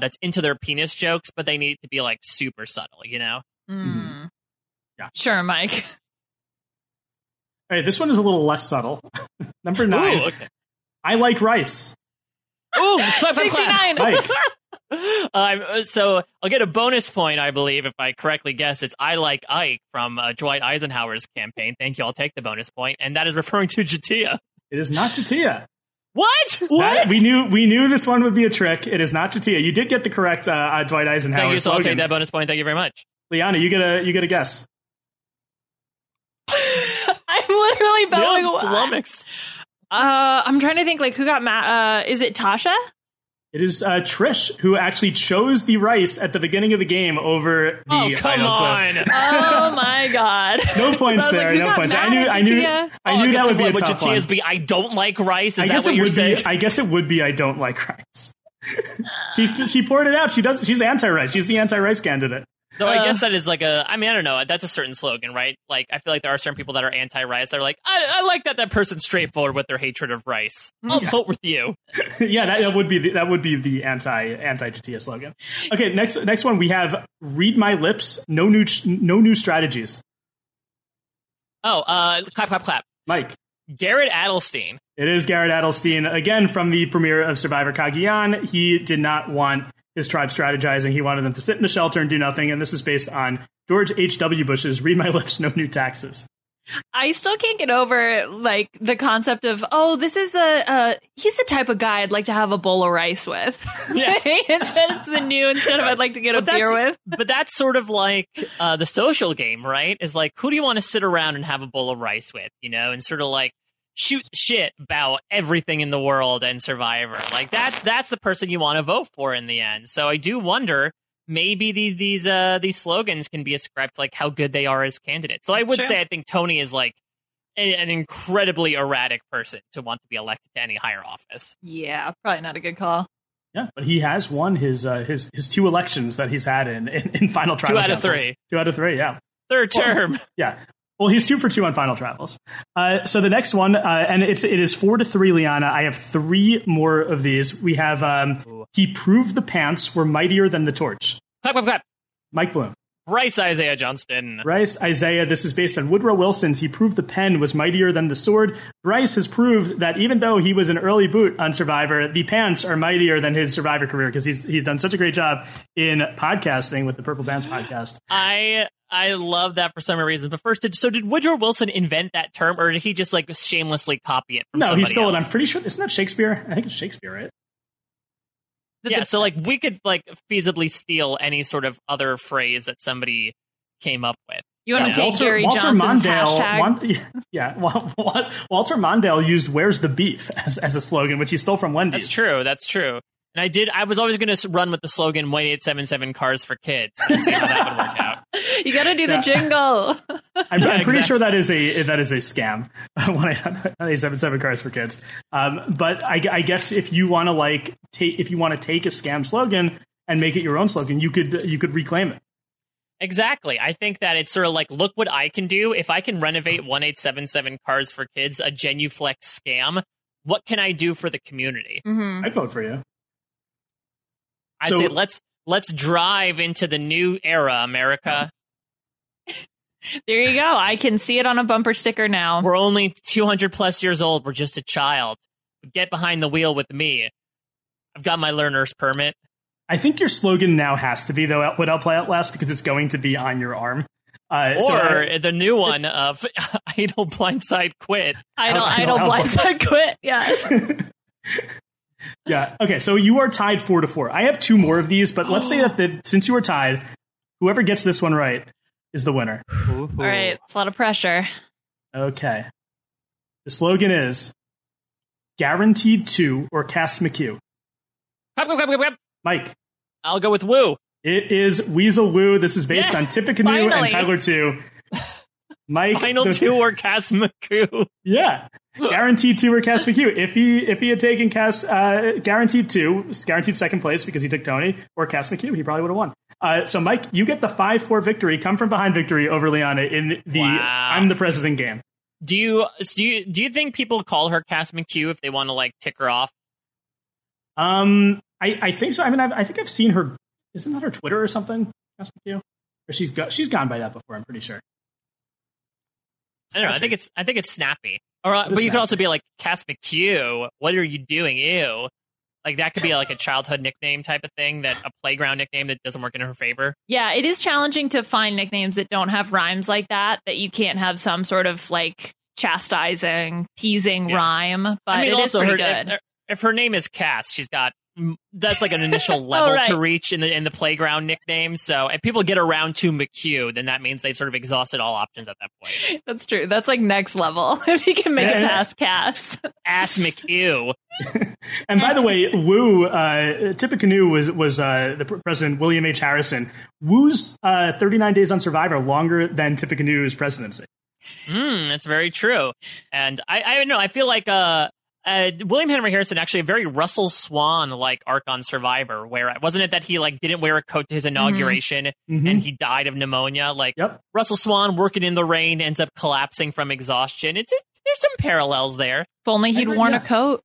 that's into their penis jokes, but they need to be like super subtle, you know? Mm. Yeah. Sure, Mike. All right, this one is a little less subtle. Number 9. Ooh, okay. I like rice. Ooh, clap, 69. Clap. So I'll get a bonus point, I believe, if I correctly guess. It's I Like Ike from Dwight Eisenhower's campaign. Thank you. I'll take the bonus point. And that is referring to Jatiya. It is not Jatiya. What? That, we knew this one would be a trick. It is not Jatiya. You did get the correct Dwight Eisenhower. Thank you. So slogan. I'll take that bonus point. Thank you very much. Liana, you get a guess. I'm literally battling. Flummox. I'm trying to think, like, who got mad? Is it Tasha? It is Trish, who actually chose the rice at the beginning of the game over the. Oh, come on! Oh my God! No points there. Like, no points. I knew that would be a tough one. Be, I don't like rice. Is I that what you're saying? I guess it would be. I don't like rice. She poured it out. She does. She's anti-rice. She's the anti-rice candidate. So I guess that is like a, I mean, I don't know. That's a certain slogan, right? Like, I feel like there are certain people that are anti-rice. They're like, I like that person's straightforward with their hatred of rice. I'll vote with you. Yeah, that would be the anti-Jatiya slogan. Okay, next one we have read my lips. No new strategies. Oh, clap. Mike. Garrett Adelstein. It is Garrett Adelstein again from the premiere of Survivor Cagayan. He did not want his tribe strategizing. He wanted them to sit in the shelter and do nothing. And this is based on George H.W. Bush's Read My Lips, No New Taxes. I still can't get over like the concept of, oh, this is he's the type of guy I'd like to have a bowl of rice with. Yeah. instead of I'd like to get a beer with. But that's sort of like the social game, right? Is like, who do you want to sit around and have a bowl of rice with, you know, and sort of like, shoot shit about everything in the world and Survivor. Like that's the person you want to vote for in the end. So I do wonder, maybe these slogans can be ascribed to like how good they are as candidates. So I would say I think Tony is like an incredibly erratic person to want to be elected to any higher office. Yeah, probably not a good call. Yeah, but he has won his 2 elections that he's had in final tribal. 2 out of 3. 2 out of 3. Yeah, 3rd term. Well, yeah. Well, he's 2 for 2 on final travels. So the next one, and it is 4-3, Liana. I have 3 more of these. We have he proved the pants were mightier than the torch. Clap. Mike Bloom. Rice Isaiah Johnston. Rice Isaiah. This is based on Woodrow Wilson's. He proved the pen was mightier than the sword. Rice has proved that even though he was an early boot on Survivor, the pants are mightier than his Survivor career because he's done such a great job in podcasting with the Purple Bands podcast. I love that for some reason. But first, did Woodrow Wilson invent that term, or did he just like shamelessly copy it from somebody else? No, he stole it. I'm pretty sure. Isn't that Shakespeare? I think it's Shakespeare, right? Yeah, so like we could like feasibly steal any sort of other phrase that somebody came up with. You want to take Gary Johnson's hashtag? Walter Mondale used "Where's the beef" as a slogan, which he stole from Wendy's. That's true. And I was always going to run with the slogan 1877 Cars for Kids. And see how that would work out. You got to do the jingle. I'm pretty sure that is a scam. 1877 Cars for Kids. But I guess if you want to take a scam slogan and make it your own slogan, you could reclaim it. Exactly. I think that it's sort of like, look what I can do if I can renovate 1877 Cars for Kids, a genuflex scam. What can I do for the community? Mm-hmm. I'd vote for you. I'd say let's drive into the new era, America. There you go. I can see it on a bumper sticker now. We're only 200 plus years old. We're just a child. Get behind the wheel with me. I've got my learner's permit. I think your slogan now has to be, though, what I'll play out last because it's going to be on your arm. The new one of Idol Blindside Quit. Idol Blindside Quit. Yeah. Yeah. Okay. So you are tied 4-4. I have two more of these, but let's say that since you are tied, whoever gets this one right is the winner. All right. It's a lot of pressure. Okay. The slogan is guaranteed two or Cass McHugh. Mike. I'll go with Woo. It is Weasel Woo. This is based on Tippecanoe and Tyler 2. Mike, Final 2 or Cass McHugh. Yeah. Guaranteed 2 or Cass McHugh. If he had taken Cass, guaranteed 2, guaranteed second place because he took Tony, or Cass McHugh, he probably would have won. So, Mike, you get the 5-4 victory, come from behind victory over Liana in the I'm the President game. Do you think people call her Cass McHugh if they want to, like, tick her off? I think so. I mean, I think I've seen her. Isn't that her Twitter or something? Cass McHugh? Or she's gone by that before, I'm pretty sure. I don't know. I think it's snappy. Or but you could also be like, Cass McHugh, what are you doing? Ew. Like, that could be like a childhood nickname type of thing, that a playground nickname that doesn't work in her favor. Yeah, it is challenging to find nicknames that don't have rhymes like that, that you can't have some sort of, like, chastising, teasing rhyme. But I mean, it also is pretty good. If her name is Cass, she's got that's like an initial level to reach in the playground nickname. So if people get around to McHugh, then that means they've sort of exhausted all options at that point. That's true. That's like next level. If you can make it past Cass. Ass McHugh. And by the way, Woo, Tippecanoe was the president, William H. Harrison. Woo's 39 days on Survivor longer than Tippecanoe's presidency. That's very true. And I don't know. I feel like William Henry Harrison, actually a very Russell Swan-like arc on Survivor, where wasn't it that he, like, didn't wear a coat to his inauguration and he died of pneumonia? Like, Russell Swan working in the rain ends up collapsing from exhaustion. It's there's some parallels there. If only he'd worn a coat.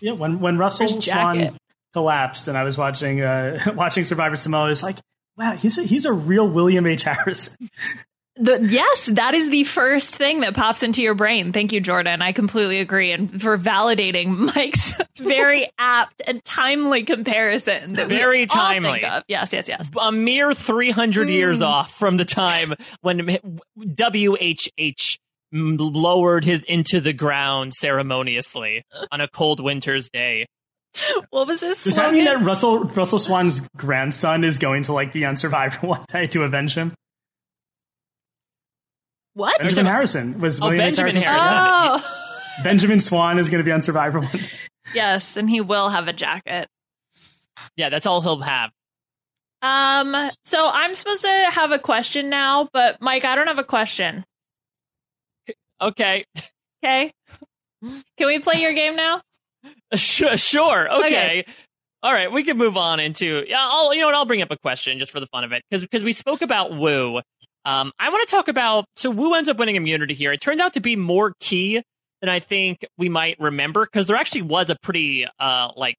Yeah, when Russell Swan collapsed and I was watching watching Survivor Samoa, I was like, wow, he's a real William H. Harrison. Yes, that is the first thing that pops into your brain. Thank you, Jordan. I completely agree. And for validating Mike's very apt and timely comparison. That very timely. All think of. Yes. A mere 300 years off from the time when WHH lowered his into the ground ceremoniously on a cold winter's day. What was this? Does that mean that Russell Swan's grandson is going to, like, be on Survivor one day to avenge him? What? Benjamin Harrison was William H. Harrison. Benjamin Swan is going to be on Survivor one. Yes, and he will have a jacket. Yeah, that's all he'll have. So I'm supposed to have a question now, but Mike, I don't have a question. Okay. Can we play your game now? Sure. Okay. All right, we can move on into. Yeah, I'll bring up a question just for the fun of it, because we spoke about Woo. I want to talk about, so Woo ends up winning immunity here. It turns out to be more key than I think we might remember, because there actually was a pretty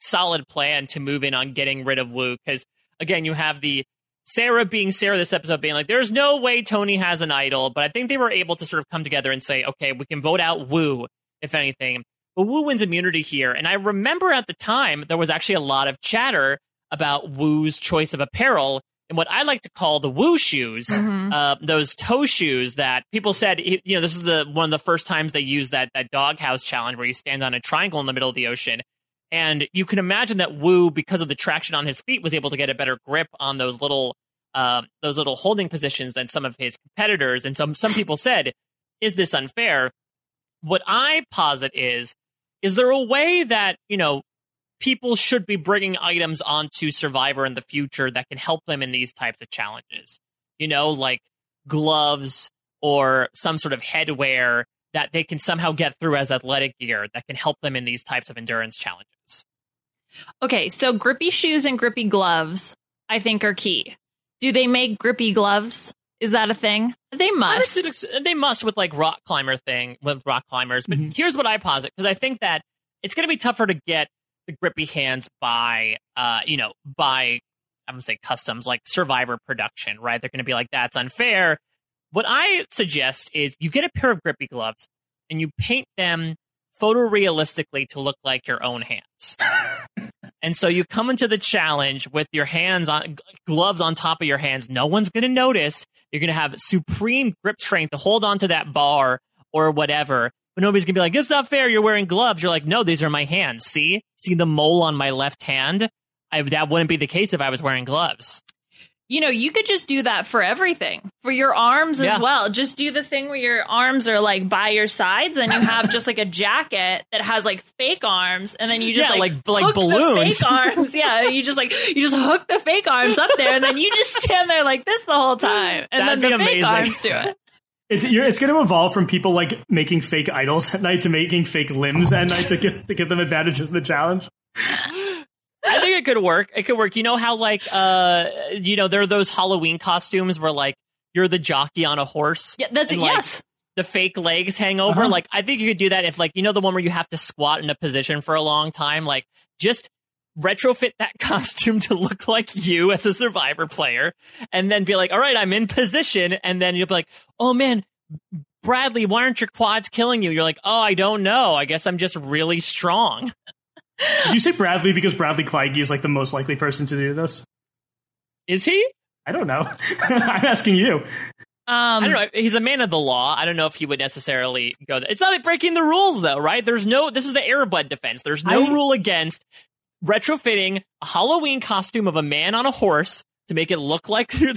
solid plan to move in on getting rid of Woo. Because again, you have the Sarah being Sarah this episode being like, there's no way Tony has an idol. But I think they were able to sort of come together and say, OK, we can vote out Woo, if anything. But Woo wins immunity here. And I remember at the time there was actually a lot of chatter about Woo's choice of apparel. And what I like to call the Woo shoes, those toe shoes that people said, you know, this is one of the first times they used that doghouse challenge where you stand on a triangle in the middle of the ocean. And you can imagine that Woo, because of the traction on his feet, was able to get a better grip on those little holding positions than some of his competitors. And some people said, is this unfair? What I posit is there a way that, you know, people should be bringing items onto Survivor in the future that can help them in these types of challenges, you know, like gloves or some sort of headwear that they can somehow get through as athletic gear that can help them in these types of endurance challenges. Okay, so grippy shoes and grippy gloves, I think, are key. Do they make grippy gloves? Is that a thing? They must. They must with rock climbers. But here's what I posit, because I think that it's going to be tougher to get the grippy hands by I'm gonna say customs, like Survivor production, right? They're gonna be like, that's unfair. What I suggest is you get a pair of grippy gloves and you paint them photorealistically to look like your own hands. And so you come into the challenge with your hands on gloves on top of your hands. No one's going to notice. You're going to have supreme grip strength to hold onto that bar or whatever. But nobody's going to be like, it's not fair. You're wearing gloves. You're like, no, these are my hands. See the mole on my left hand? That wouldn't be the case if I was wearing gloves. You know, you could just do that for everything, for your arms as well. Just do the thing where your arms are like by your sides and you have just like a jacket that has like fake arms. And then you just like balloons. The fake arms. Yeah. You just hook the fake arms up there and then you just stand there like this the whole time. And that'd then the fake arms do it. It's going to evolve from people like making fake idols at night to making fake limbs at night to give them advantages in the challenge. I think it could work. It could work. You know how, like, there are those Halloween costumes where, like, you're the jockey on a horse. Yeah, that's and, it. Like, yes. The fake legs hang over. Uh-huh. Like, I think you could do that if, like, you know, the one where you have to squat in a position for a long time. Like, just retrofit that costume to look like you as a Survivor player and then be like, all right, I'm in position. And then you'll be like, oh, man, Bradley, why aren't your quads killing you? You're like, oh, I don't know. I guess I'm just really strong. Did you say Bradley because Bradley Kleige is like the most likely person to do this? Is he? I don't know. I'm asking you. I don't know. He's a man of the law. I don't know if he would necessarily go there. It's not like breaking the rules, though, right? This is the Air Bud defense. There's no rule against retrofitting a Halloween costume of a man on a horse to make it look like your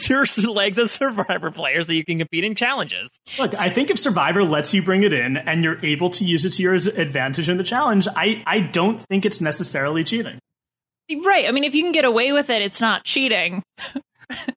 legs as Survivor players so you can compete in challenges. Look, I think if Survivor lets you bring it in and you're able to use it to your advantage in the challenge, I don't think it's necessarily cheating. Right. I mean, if you can get away with it, it's not cheating.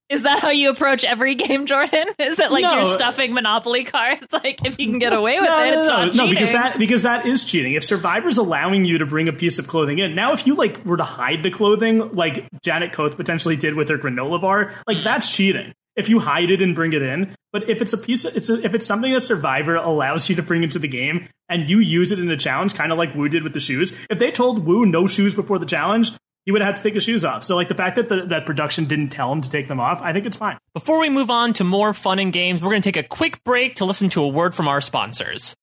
Is that how you approach every game, Jordan? Is that like you're stuffing Monopoly cards? Like, if you can get away with it, it's not cheating. No, because that is cheating. If Survivor's allowing you to bring a piece of clothing in, now if you like were to hide the clothing, like Janet Coth potentially did with her granola bar, like that's cheating. If you hide it and bring it in, but if it's a piece, if it's something that Survivor allows you to bring into the game and you use it in the challenge, kind of like Woo did with the shoes. If they told Woo no shoes before the challenge, he would have had to take his shoes off. So, like, the fact that that production didn't tell him to take them off, I think it's fine. Before we move on to more fun and games, we're going to take a quick break to listen to a word from our sponsors.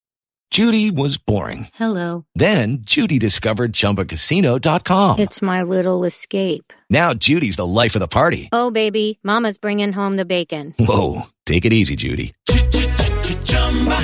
Judy was boring. Hello. Then Judy discovered ChumbaCasino.com. It's my little escape. Now Judy's the life of the party. Oh, baby, mama's bringing home the bacon. Whoa, take it easy, Judy.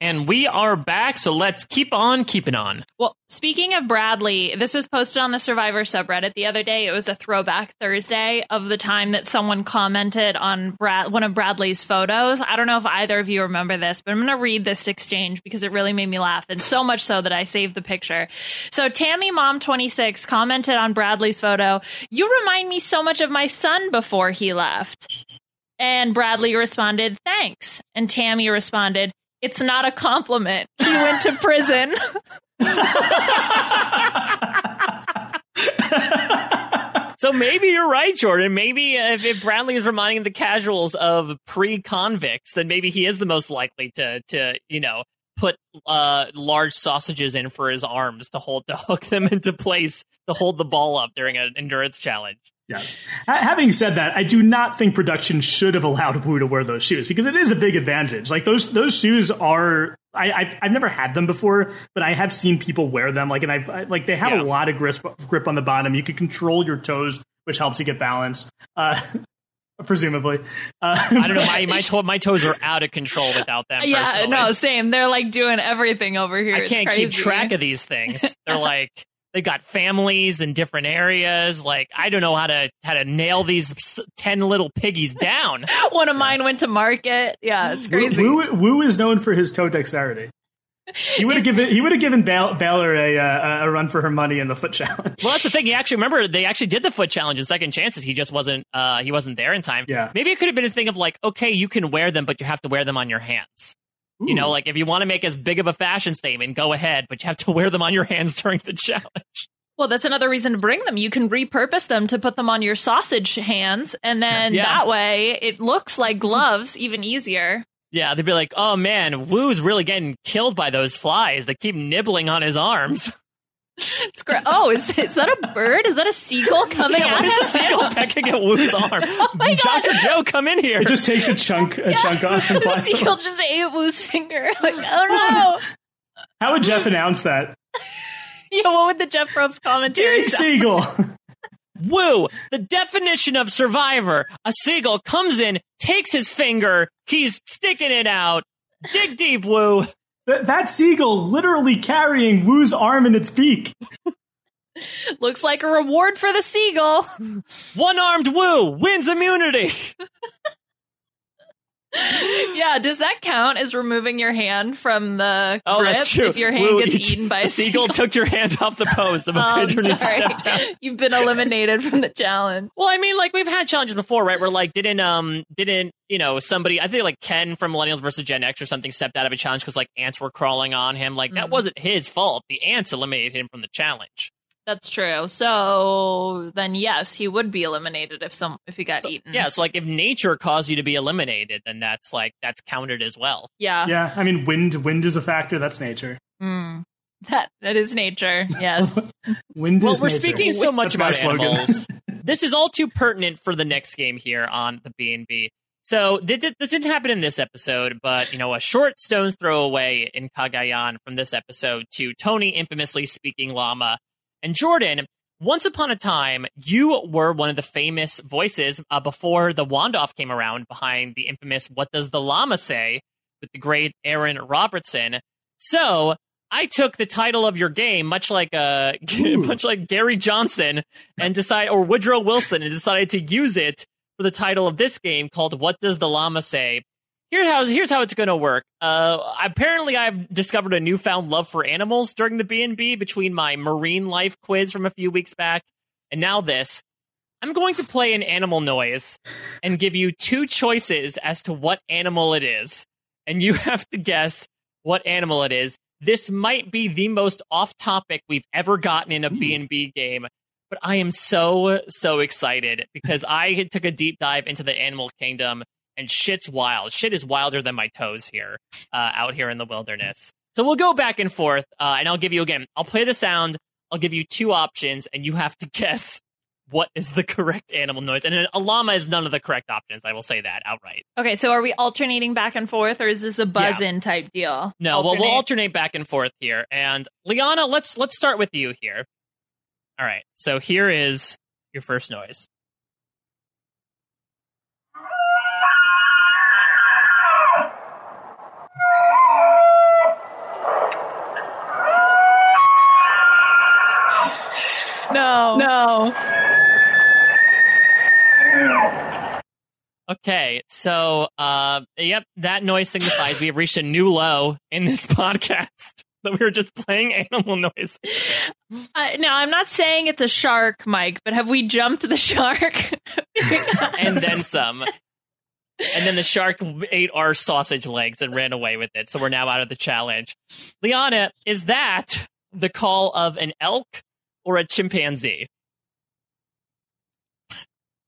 And we are back, so let's keep on keeping on. Well, speaking of Bradley, this was posted on the Survivor subreddit the other day. It was a throwback Thursday of the time that someone commented on one of Bradley's photos. I don't know if either of you remember this, but I'm going to read this exchange because it really made me laugh, and so much so that I saved the picture. So Tammy Mom 26 commented on Bradley's photo, "You remind me so much of my son before he left." And Bradley responded, "Thanks." And Tammy responded, "It's not a compliment. He went to prison." So maybe you're right, Jordan. Maybe if Bradley is reminding the casuals of pre-convicts, then maybe he is the most likely to put large sausages in for his arms to hook them into place, to hold the ball up during an endurance challenge. Yes. Having said that, I do not think production should have allowed Woo to wear those shoes because it is a big advantage. Like those shoes are, I've never had them before, but I have seen people wear them. Like, and they have a lot of grip on the bottom. You can control your toes, which helps you get balance. Presumably. I don't know. My toes are out of control without them. Yeah, personally. No, same. They're like doing everything over here. I can't keep track of these things. They're like, they got families in different areas. Like, I don't know how to nail these 10 little piggies down. One of mine went to market. Yeah, it's crazy. Woo is known for his toe dexterity. He would have given Balor a run for her money in the foot challenge. Well, that's the thing. They actually did the foot challenge in Second Chances. He just wasn't there in time. Yeah. Maybe it could have been a thing of like, okay, you can wear them, but you have to wear them on your hands. Ooh. You know, like if you want to make as big of a fashion statement, go ahead, but you have to wear them on your hands during the challenge. Well, that's another reason to bring them. You can repurpose them to put them on your sausage hands, and then that way it looks like gloves, even easier. Yeah, they'd be like, oh man, Woo's really getting killed by those flies that keep nibbling on his arms. It's great. Oh, is that a bird? Is that a seagull coming at him? A seagull pecking at Woo's arm. Oh my God. Dr. Joe, come in here. It just takes a chunk off. And the seagull just ate Woo's finger. Like, oh no. How would Jeff announce that? Yeah, what would the Jeff Probst commentary Dear Seagull. Woo, the definition of survivor. A seagull comes in, takes his finger, he's sticking it out. Dig deep, Woo. That seagull literally carrying Woo's arm in its beak. Looks like a reward for the seagull. One-armed Woo wins immunity. Yeah, does that count as removing your hand from the grip? Oh, that's true. If your hand gets eaten by a seagull? Took your hand off the post of a pigeon and stepped out. You've been eliminated from the challenge. Well, I mean, like, we've had challenges before, right? Where, like, didn't you know, somebody, I think, like, Ken from Millennials versus Gen X or something stepped out of a challenge because, like, ants were crawling on him. Like, that wasn't his fault. The ants eliminated him from the challenge. That's true. So then, yes, he would be eliminated if he got eaten. Yeah, so like if nature caused you to be eliminated, then that's counted as well. Yeah. Yeah. I mean, wind is a factor. That's nature. That is nature. Yes. Well, we're speaking so much about animals. This is all too pertinent for the next game here on the B&B. So this didn't happen in this episode, but, you know, a short stone's throw away in Cagayan from this episode to Tony infamously speaking llama. And Jordan, once upon a time, you were one of the famous voices before the Wandoff came around behind the infamous What Does the Llama Say with the great Aaron Robertson. So I took the title of your game, much like Gary Johnson or Woodrow Wilson, and decided to use it for the title of this game called What Does the Llama Say? Here's how it's going to work. Apparently, I've discovered a newfound love for animals during the B&B between my marine life quiz from a few weeks back and now this. I'm going to play an animal noise and give you two choices as to what animal it is. And you have to guess what animal it is. This might be the most off-topic we've ever gotten in a B&B game. But I am so, so excited because I took a deep dive into the animal kingdom. And shit's wild. Shit is wilder than my toes here, out here in the wilderness. So we'll go back and forth, and I'll give you again. I'll play the sound. I'll give you two options, and you have to guess what is the correct animal noise. And a llama is none of the correct options. I will say that outright. Okay, so are we alternating back and forth, or is this a buzz-in type deal? No, we'll alternate back and forth here. And Liana, let's start with you here. All right, so here is your first noise. No. Okay, so, that noise signifies we have reached a new low in this podcast, that we were just playing animal noise. Now, I'm not saying it's a shark, Mike, but have we jumped the shark? And then some. And then the shark ate our sausage legs and ran away with it, so we're now out of the challenge. Liana, is that the call of an elk? Or a chimpanzee?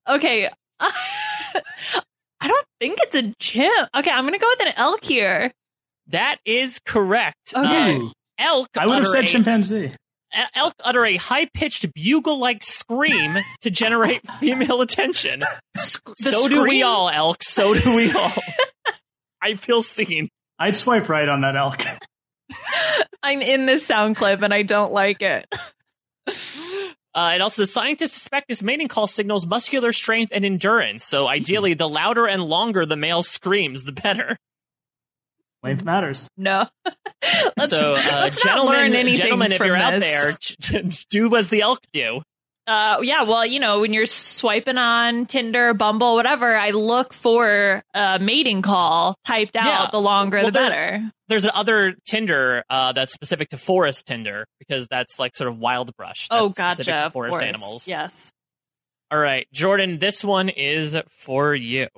Okay. I don't think it's a chimp. Okay, I'm going to go with an elk here. That is correct. Okay. Elk. I would have said chimpanzee. Elk utter a high-pitched bugle-like scream to generate female attention. So do we all, elk. So do we all. I feel seen. I'd swipe right on that elk. I'm in this sound clip, and I don't like it. And also, scientists suspect this mating call signals muscular strength and endurance. So ideally, the louder and longer the male screams, the better. Length matters. No. Let's not learn anything from this. Gentlemen, if you're out there, do as the elk do. Well, you know, when you're swiping on Tinder, Bumble, whatever, I look for a mating call typed out. The longer, the better. There's another Tinder that's specific to forest Tinder, because that's like sort of wild brush. That's specific to forest animals. Yes. All right, Jordan, this one is for you.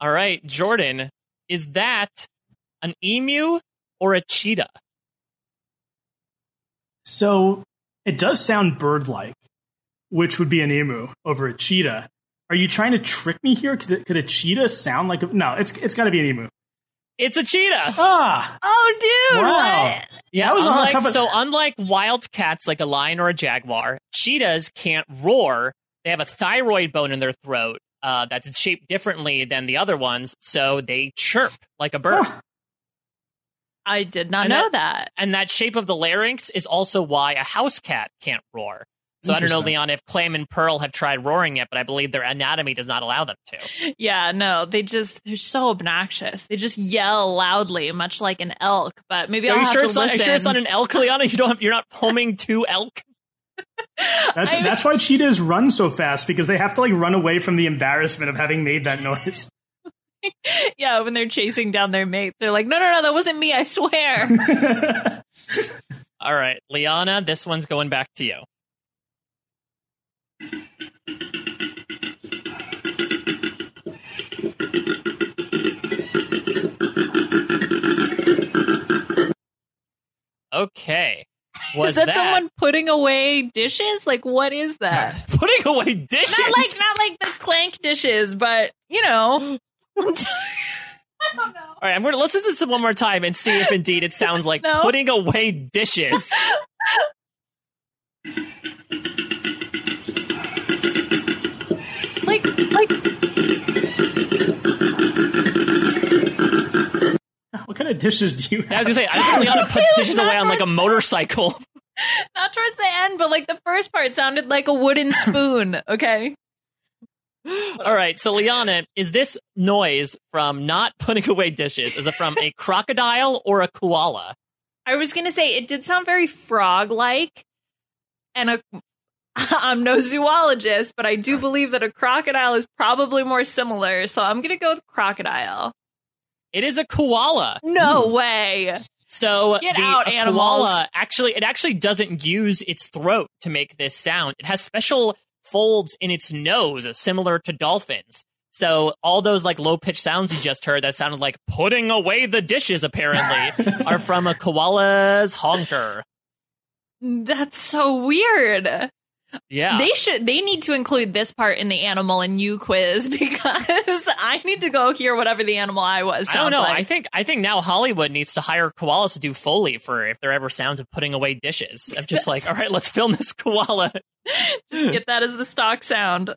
All right, Jordan, is that an emu or a cheetah? So it does sound bird-like, which would be an emu over a cheetah. Are you trying to trick me here? Could a cheetah sound like No, it's got to be an emu. It's a cheetah. Ah. Oh, dude. Wow. What? Yeah, that was unlike wild cats like a lion or a jaguar, cheetahs can't roar. They have a thyroid bone in their throat. That's shaped differently than the other ones, so they chirp like a bird. Huh. I did not know that. And that shape of the larynx is also why a house cat can't roar. So I don't know, Leon, if Clam and Pearl have tried roaring yet, but I believe their anatomy does not allow them to. Yeah, no, they're so obnoxious. They just yell loudly, much like an elk. But maybe Are you sure it's not an elk, Leon? You're not homing to elk? That's why cheetahs run so fast, because they have to like run away from the embarrassment of having made that noise. Yeah, when they're chasing down their mates, they're like, no, that wasn't me, I swear. All right, Liana, this one's going back to you. Okay. Is that someone putting away dishes? Like, what is that? Putting away dishes? Not like the clank dishes, but, you know. I don't know. All right, I'm going to listen to this one more time and see if indeed it sounds like putting away dishes. like. What kind of dishes do you have? I was going to say, I think Liana puts dishes away on like a motorcycle. Not towards the end, but like the first part sounded like a wooden spoon, okay? All right, so Liana, is this noise from not putting away dishes, is it from a crocodile or a koala? I was going to say, it did sound very frog-like, and I'm no zoologist, but I do believe that a crocodile is probably more similar, so I'm going to go with crocodile. It is a koala. No way. So get out, animals. Koala actually doesn't use its throat to make this sound. It has special folds in its nose, similar to dolphins. So all those like low-pitched sounds you just heard that sounded like putting away the dishes, apparently, are from a koala's honker. That's so weird. Yeah, they need to include this part in the animal and you quiz, because I need to go hear whatever the animal I was. I don't know. Like. I think now Hollywood needs to hire koalas to do Foley for if there ever sounds of putting away dishes. I'm just like, all right, let's film this koala. Just get that as the stock sound.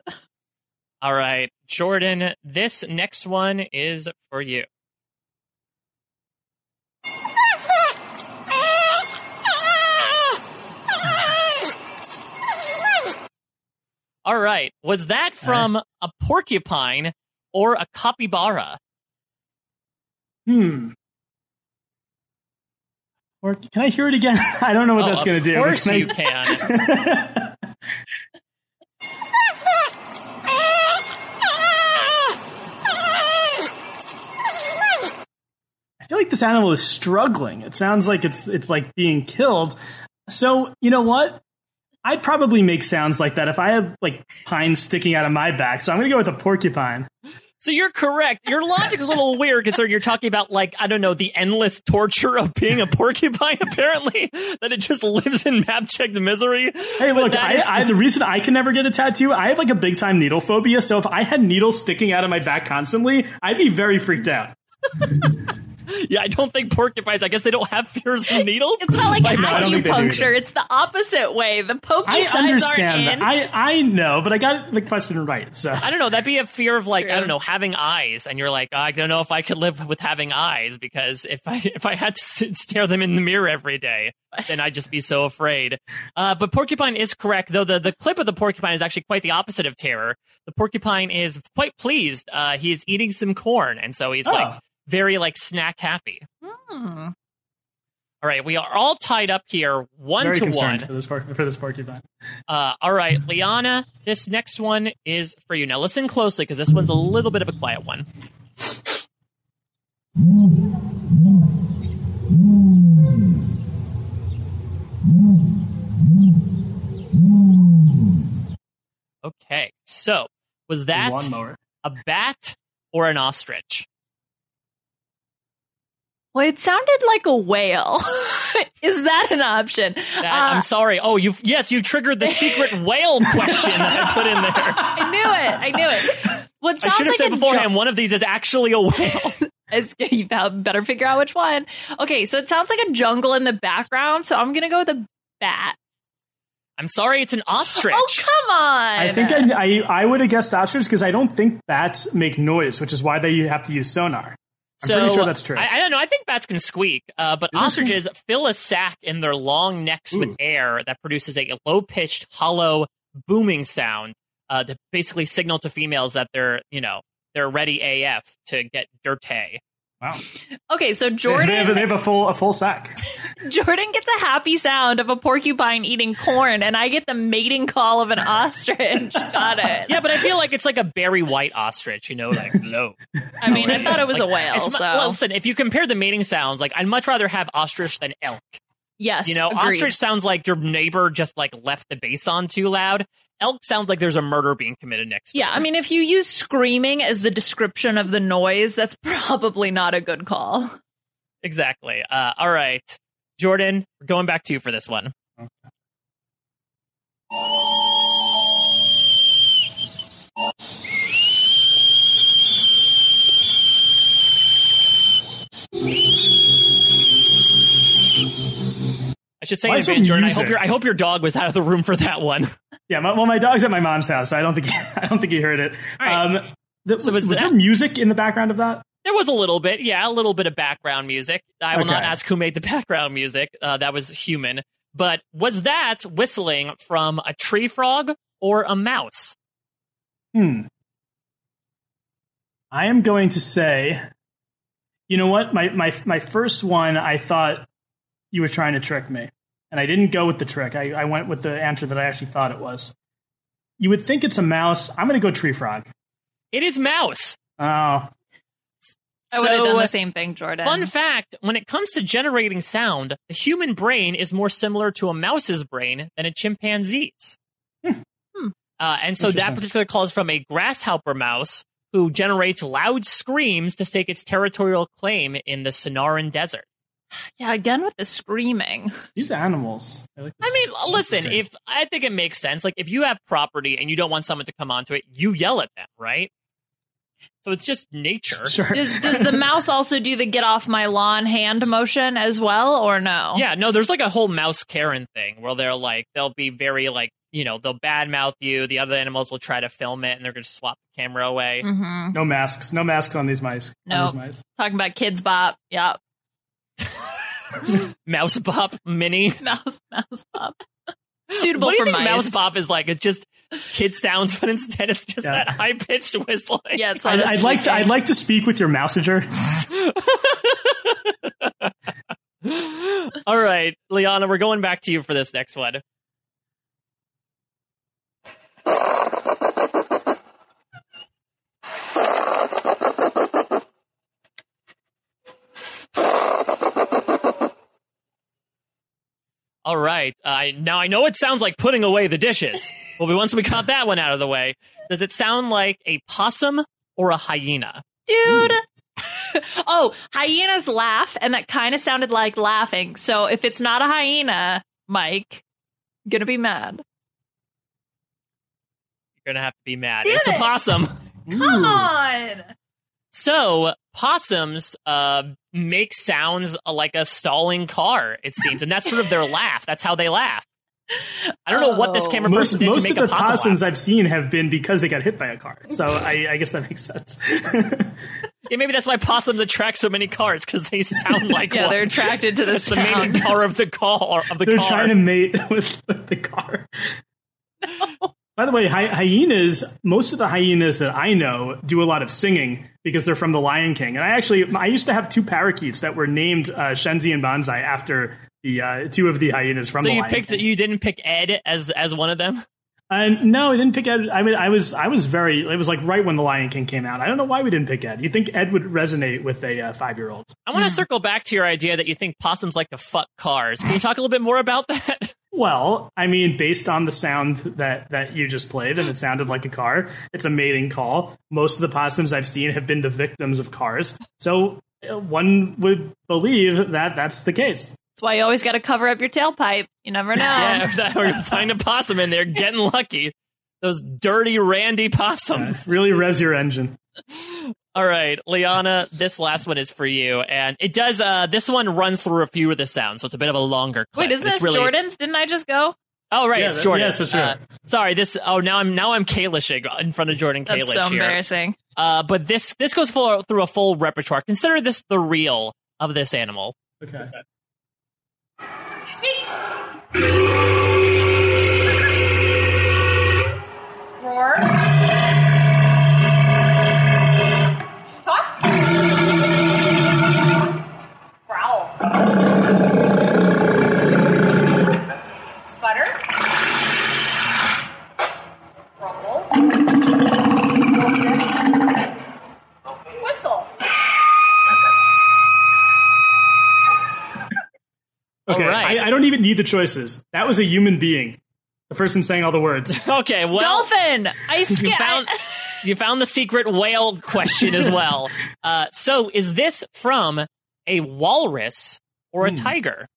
All right, Jordan, this next one is for you. All right. Was that from a porcupine or a capybara? Or can I hear it again? I don't know what that's going to do. Of course you can. I feel like this animal is struggling. It sounds like it's like being killed. So, you know what? I'd probably make sounds like that if I had like pines sticking out of my back. So I'm going to go with a porcupine. So you're correct. Your logic is a little weird, considering you're talking about like, I don't know, the endless torture of being a porcupine, apparently, that it just lives in map-checked misery. Hey, but look, the reason I can never get a tattoo, I have like a big time needle phobia. So if I had needles sticking out of my back constantly, I'd be very freaked out. Yeah, I don't think porcupines, I guess they don't have fears of needles. It's not like acupuncture. It's the opposite way. The pokey sides aren't in. I know, but I got the question right. So I don't know. That'd be a fear of like, I don't know, having eyes. And you're like, I don't know if I could live with having eyes, because if I had to stare them in the mirror every day, then I'd just be so afraid. But porcupine is correct, though the clip of the porcupine is actually quite the opposite of terror. The porcupine is quite pleased. He's eating some corn, and so he's like very like snack happy. Hmm. All right, we are all tied up here, 1-1 for this porcupine. All right, Liana, this next one is for you. Now listen closely, because this one's a little bit of a quiet one. Okay, so was that a bat or an ostrich? Well, it sounded like a whale. Is that an option? I'm sorry. Oh, you triggered the secret whale question that I put in there. I knew it. Well, I should have said beforehand, one of these is actually a whale. You better figure out which one. Okay, so it sounds like a jungle in the background, so I'm going to go with a bat. I'm sorry, it's an ostrich. Oh, come on. I think I would have guessed ostrich, because I don't think bats make noise, which is why they have to use sonar. I'm pretty sure that's true. I don't know. I think bats can squeak, but ostriches fill a sack in their long necks with air that produces a low-pitched, hollow, booming sound that basically signal to females that they're ready AF to get dirty. Wow. Okay, so Jordan... They have a full sack. Jordan gets a happy sound of a porcupine eating corn, and I get the mating call of an ostrich. Got it. Yeah, but I feel like it's like a Barry White ostrich, like, no. I mean, I thought it was like, a whale, so... Well, listen, if you compare the mating sounds, like, I'd much rather have ostrich than elk. Yes, agreed. Ostrich sounds like your neighbor just, like, left the bass on too loud. Elk sounds like there's a murder being committed next door. Yeah, I mean, if you use screaming as the description of the noise, that's probably not a good call. Exactly. All right. Jordan, we're going back to you for this one. Okay. I should say, Jordan, I hope your dog was out of the room for that one. Yeah, my dog's at my mom's house, so I don't think he heard it. Right. Was there music in the background of that? There was a little bit of background music. I will not ask who made the background music. That was human. But was that whistling from a tree frog or a mouse? I am going to say, you know what? My first one, I thought you were trying to trick me. And I didn't go with the trick. I went with the answer that I actually thought it was. You would think it's a mouse. I'm going to go tree frog. It is mouse. Oh. I would have done the same thing, Jordan. Fun fact, when it comes to generating sound, the human brain is more similar to a mouse's brain than a chimpanzee's. And so that particular call is from a grasshopper mouse who generates loud screams to stake its territorial claim in the Sonoran Desert. Yeah, again with the screaming. These animals. I mean, listen, if I think it makes sense. Like, if you have property and you don't want someone to come onto it, you yell at them, right? So it's just nature. Sure. Does the mouse also do the get off my lawn hand motion as well, or no? Yeah, no, there's like a whole mouse Karen thing where they're like, they'll be very like, they'll badmouth you. The other animals will try to film it, and they're going to swap the camera away. Mm-hmm. No masks on these mice. No. Talking about Kids Bop. Yep. Mouse Bop Mini. Mouse Bop. Suitable for mice. Mouse Bop is like, it's just kid sounds, but instead it's just that high pitched whistling. Yeah, it's like I'd like to speak with your mousager. All right, Liana, we're going back to you for this next one. All right. Now I know it sounds like putting away the dishes. Well, once we got that one out of the way, does it sound like a possum or a hyena? Dude. Oh, hyenas laugh, and that kind of sounded like laughing. So if it's not a hyena, Mike, I'm going to be mad. You're going to have to be mad. It's a possum. Come on. So possums make sounds like a stalling car, it seems. And that's sort of their laugh. That's how they laugh. I don't know what this camera person did to make a possum. Most of the possums laugh I've seen have been because they got hit by a car. So I guess that makes sense. Yeah, maybe that's why possums attract so many cars, because they sound like yeah, one. They're attracted to the sound. That's the mating car of the car. They're trying to mate with the car. No. By the way, hyenas, most of the hyenas that I know do a lot of singing because they're from The Lion King. And I used to have two parakeets that were named Shenzi and Banzai after the two of the hyenas from The Lion King. So you didn't pick Ed as one of them? No, I didn't pick Ed. I mean, it was like right when The Lion King came out. I don't know why we didn't pick Ed. You think Ed would resonate with a 5-year-old. I want to circle back to your idea that you think possums like to fuck cars. Can you talk a little bit more about that? Well, I mean, based on the sound that you just played, and it sounded like a car, it's a mating call. Most of the possums I've seen have been the victims of cars. So one would believe that that's the case. That's why you always got to cover up your tailpipe. You never know. Yeah, or you find a possum in there getting lucky. Those dirty, randy possums. Yeah, really revs your engine. All right, Liana, this last one is for you. And it does, this one runs through a few of the sounds, so it's a bit of a longer clip. Wait, isn't this really... Jordan's? Didn't I just go? Oh, right, yeah, it's Jordan. Yes, that's true. Now I'm Kalishing in front of Jordan Kalish. That's so embarrassing. But this goes through a full repertoire. Consider this the reel of this animal. Okay. It's me. Roar. Sputter. Rumble. Whistle. Okay, right. I don't even need the choices. That was a human being. The person saying all the words. Okay, well... Dolphin! You found the secret whale question as well. So, is this from a walrus or a tiger?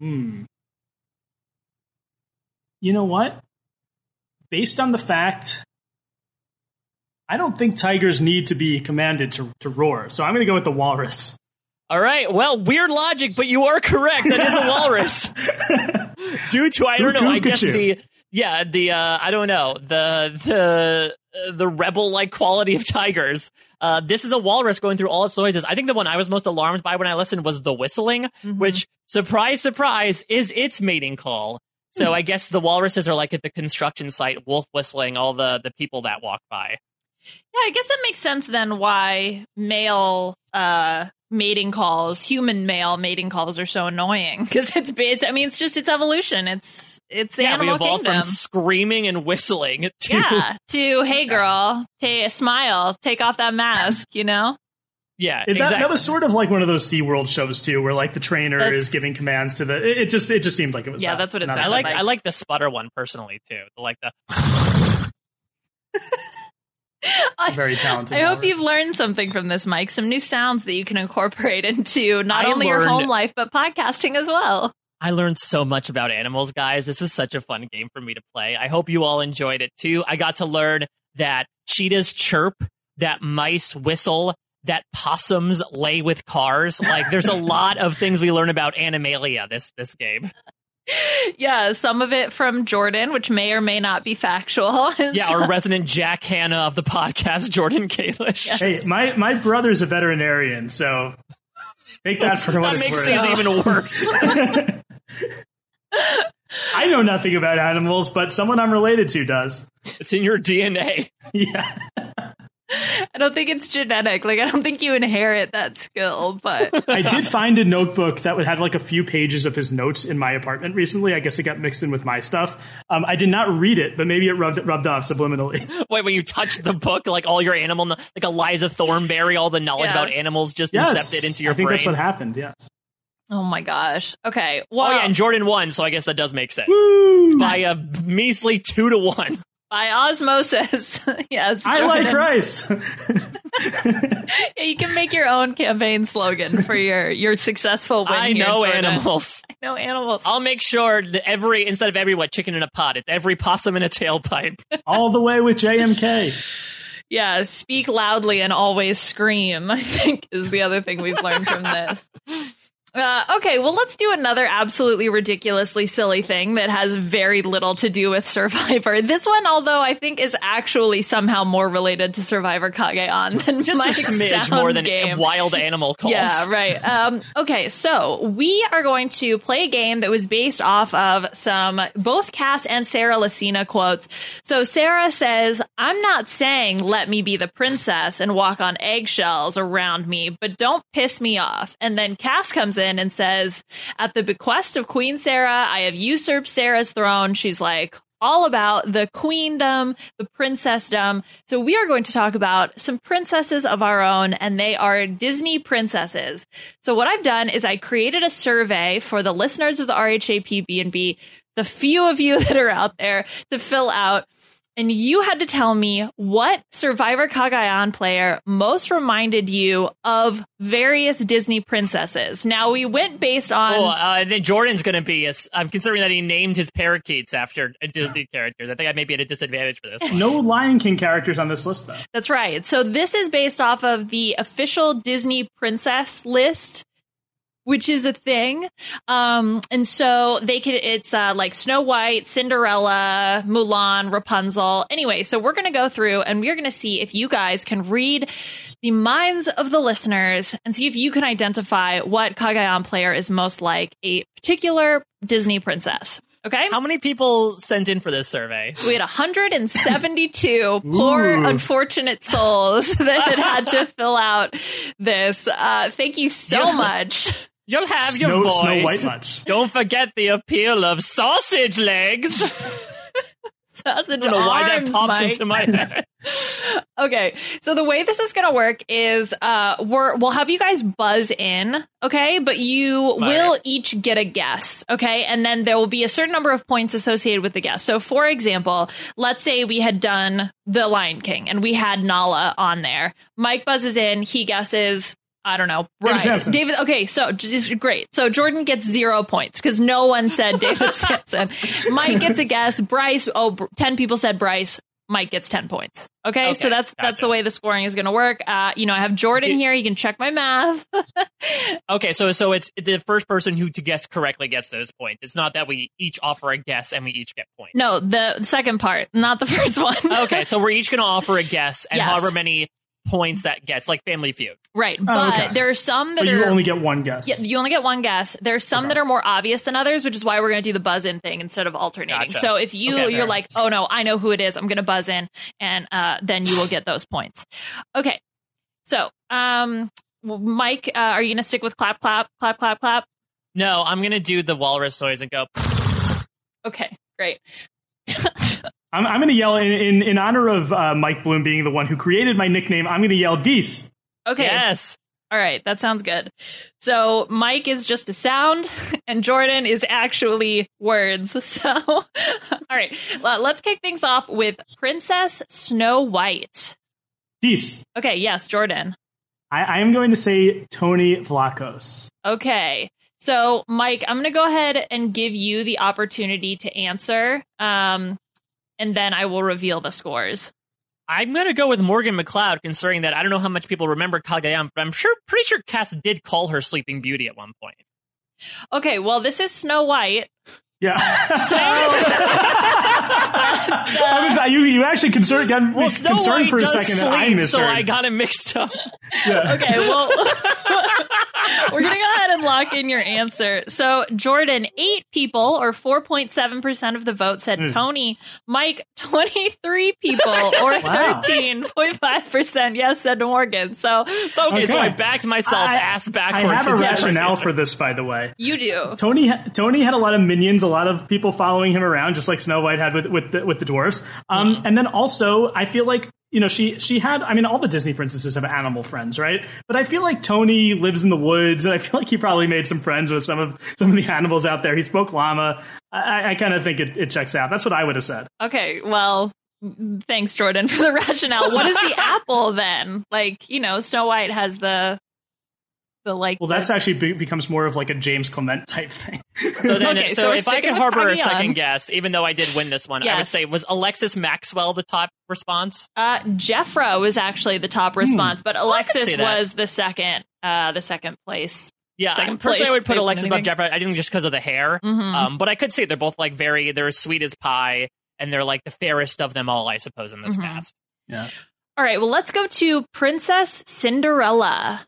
You know what? Based on the fact, I don't think tigers need to be commanded to roar. So I'm going to go with the walrus. All right. Well, weird logic, but you are correct. That is a walrus. Due to, I don't know, I guess the rebel-like quality of tigers. This is a walrus going through all its noises. I think the one I was most alarmed by when I listened was the whistling, which, surprise, surprise, is its mating call. So I guess the walruses are like at the construction site, wolf whistling, all the people that walk by. Yeah, I guess that makes sense then why male mating calls, human male mating calls are so annoying. Because it's just its evolution. It's the animal kingdom. Yeah, we evolved from screaming and whistling to, hey girl, smile, take off that mask, you know? Yeah, exactly. That was sort of like one of those SeaWorld shows too, where like the trainer is giving commands to the. It just seemed like it was. Yeah, that's what it sounded like. I like the sputter one personally too. Like the. Very talented. I hope you've learned something from this, Mike. Some new sounds that you can incorporate into not only your home life but podcasting as well. I learned so much about animals, guys. This was such a fun game for me to play. I hope you all enjoyed it too. I got to learn that cheetahs chirp, that mice whistle, that possums lay with cars. Like, there's a lot of things we learn about Animalia this game. Yeah, some of it from Jordan, which may or may not be factual. Yeah, our resident Jack Hanna of the podcast, Jordan Kalish. Yes. Hey, my brother's a veterinarian, so make that for what it's worth. That makes things even worse. I know nothing about animals, but someone I'm related to does. It's in your DNA. Yeah. I don't think it's genetic. Like, I don't think you inherit that skill, but... I did find a notebook that had, like, a few pages of his notes in my apartment recently. I guess it got mixed in with my stuff. I did not read it, but maybe it rubbed off subliminally. Wait, when you touched the book, like, all your animal... Like, Eliza Thornberry, all the knowledge about animals just incepted into your brain? I think that's what happened, yes. Oh, my gosh. Okay, well... Oh, yeah, and Jordan won, so I guess that does make sense. Woo! By a measly 2-1. By osmosis. Yes, Jordan. I like rice. Yeah, you can make your own campaign slogan for your successful win. I know animals. I know animals. I'll make sure that instead of every chicken in a pot, it's every possum in a tailpipe. All the way with JMK. Yeah, speak loudly and always scream, I think, is the other thing we've learned from this. Okay, well, let's do another absolutely ridiculously silly thing that has very little to do with Survivor. This one, although, I think is actually somehow more related to Survivor Cagayan than just my a smidge more than game. Wild animal calls. Yeah, right. Okay, so we are going to play a game that was based off of both Cass and Sarah Lacina quotes. So Sarah says, "I'm not saying let me be the princess and walk on eggshells around me, but don't piss me off." And then Cass comes in and says, "At the bequest of Queen Sarah, I have usurped Sarah's throne." She's like all about the queendom, the princessdom. So we are going to talk about some princesses of our own, and they are Disney princesses. So what I've done is I created a survey for the listeners of the RHAP B&B, the few of you that are out there, to fill out. And you had to tell me what Survivor Cagayan player most reminded you of various Disney princesses. Now, we went based on... Oh, then Jordan's going to be... I'm considering that he named his parakeets after Disney characters. I think I may be at a disadvantage for this. No Lion King characters on this list, though. That's right. So this is based off of the official Disney princess list, which is a thing. And so they could, it's like Snow White, Cinderella, Mulan, Rapunzel. Anyway, so we're going to go through and we're going to see if you guys can read the minds of the listeners and see if you can identify what Cagayan player is most like a particular Disney princess. Okay. How many people sent in for this survey? We had 172 poor, unfortunate souls that had to fill out this. Thank you so much. You'll have your voice. Snow White much. Don't forget the appeal of sausage legs. Sausage arms, I don't know why that pops into my head. Okay, so the way this is going to work is we'll have you guys buzz in, okay? But you will each get a guess, okay? And then there will be a certain number of points associated with the guess. So, for example, let's say we had done The Lion King and we had Nala on there. Mike buzzes in, he guesses... I don't know. Right. David. Okay. So great. So Jordan gets 0 points because no one said David Samson. Mike gets a guess. Brice. 10 people said Brice. Mike gets 10 points. Okay. So that's the way the scoring is going to work. I have Jordan here. He can check my math. Okay. So it's the first person who to guess correctly gets those points. It's not that we each offer a guess and we each get points. No, the second part, not the first one. Okay. So we're each going to offer a guess and however many points that gets, like Family Feud. Right. But there are some that you only get one guess. Yeah, you only get one guess. There are some that are more obvious than others, which is why we're going to do the buzz in thing instead of alternating. Gotcha. So if you're like, oh no, I know who it is, I'm going to buzz in, and then you will get those points. Okay. So, Mike, are you going to stick with clap, clap, clap, clap, clap? No, I'm going to do the walrus noise and go. Okay, great. I'm going to yell in honor of Mike Bloom being the one who created my nickname. I'm going to yell Dees. Okay. Yes. All right. That sounds good. So Mike is just a sound and Jordan is actually words. So, all right. Well, let's kick things off with Princess Snow White. Dees. Okay. Yes, Jordan. I am going to say Tony Vlachos. Okay. So, Mike, I'm going to go ahead and give you the opportunity to answer. And then I will reveal the scores. I'm going to go with Morgan McLeod, considering that I don't know how much people remember Cagayan, but I'm pretty sure Cass did call her Sleeping Beauty at one point. Okay, well, this is Snow White. Yeah. So you actually concerned for a second that I missed her. So I got it mixed up. Yeah. Okay, well, we're going to go ahead and lock in your answer. So, Jordan, 8 people, or 4.7% of the vote, said Tony. Mike, 23 people, or 13.5%, yes, said Morgan. So I backed myself ass backwards. I have a rationale for this, by the way. You do. Tony had a lot of minions, a lot of people following him around, just like Snow White had with the dwarves. And then also, I feel like, you know, she had, I mean, all the Disney princesses have animal friends, right? But I feel like Tony lives in the woods, and I feel like he probably made some friends with some of the animals out there. He spoke llama. I kind of think it checks out. That's what I would have said. Okay, well, thanks, Jordan, for the rationale. What is the apple, then? Like, you know, Snow White has the... That actually becomes more of like a James Clement type thing. So if I could harbor a second guess, even though I did win this one, yes. I would say, was Alexis Maxwell the top response? Jefra was actually the top response, but Alexis was the second place. Yeah, personally I would put Alexis above Jefra. I didn't just because of the hair, but I could see they're both like they're as sweet as pie, and they're like the fairest of them all, I suppose, in this cast. Yeah. All right, well, let's go to Princess Cinderella.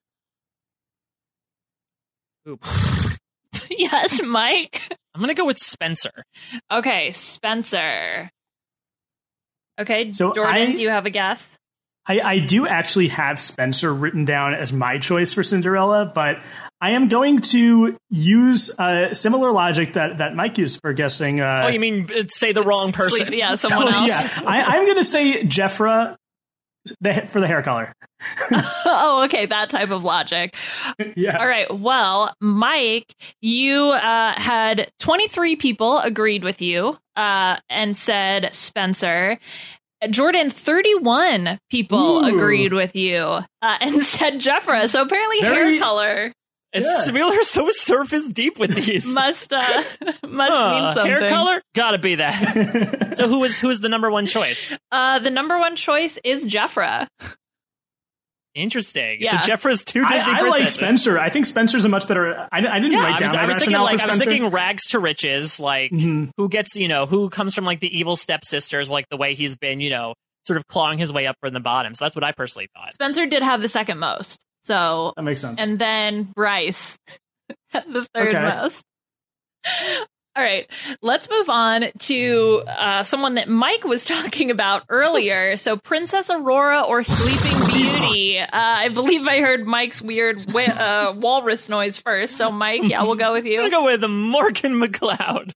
Yes, Mike. I'm going to go with Spencer. Okay, Spencer. Okay, so Jordan, do you have a guess? I do actually have Spencer written down as my choice for Cinderella, but I am going to use similar logic that Mike used for guessing. Oh, you mean say the wrong person? Yeah, someone else. Yeah, I'm going to say Jefra for the hair color. Oh, okay, that type of logic. Yeah. All right. Well, Mike, you had 23 people agreed with you and said Spencer. Jordan, 31 people agreed with you and said Jefra. So apparently hair color. It's real. Are so surface deep with these. must mean something. Hair color, gotta be that. So who is the number one choice? The number one choice is Jefra. Interesting. Yeah. So Jeffra's two Disney princesses. I like Spencer. I think Spencer's a much better. I was thinking rags to riches. Like who gets, who comes from like the evil stepsisters, like the way he's been, sort of clawing his way up from the bottom. So that's what I personally thought. Spencer did have the second most. So that makes sense. And then Brice at the third most. All right, let's move on to someone that Mike was talking about earlier. So Princess Aurora or Sleeping Beauty. I believe I heard Mike's weird walrus noise first. So Mike, yeah, we'll go with you. I'm going to go with Morgan McLeod.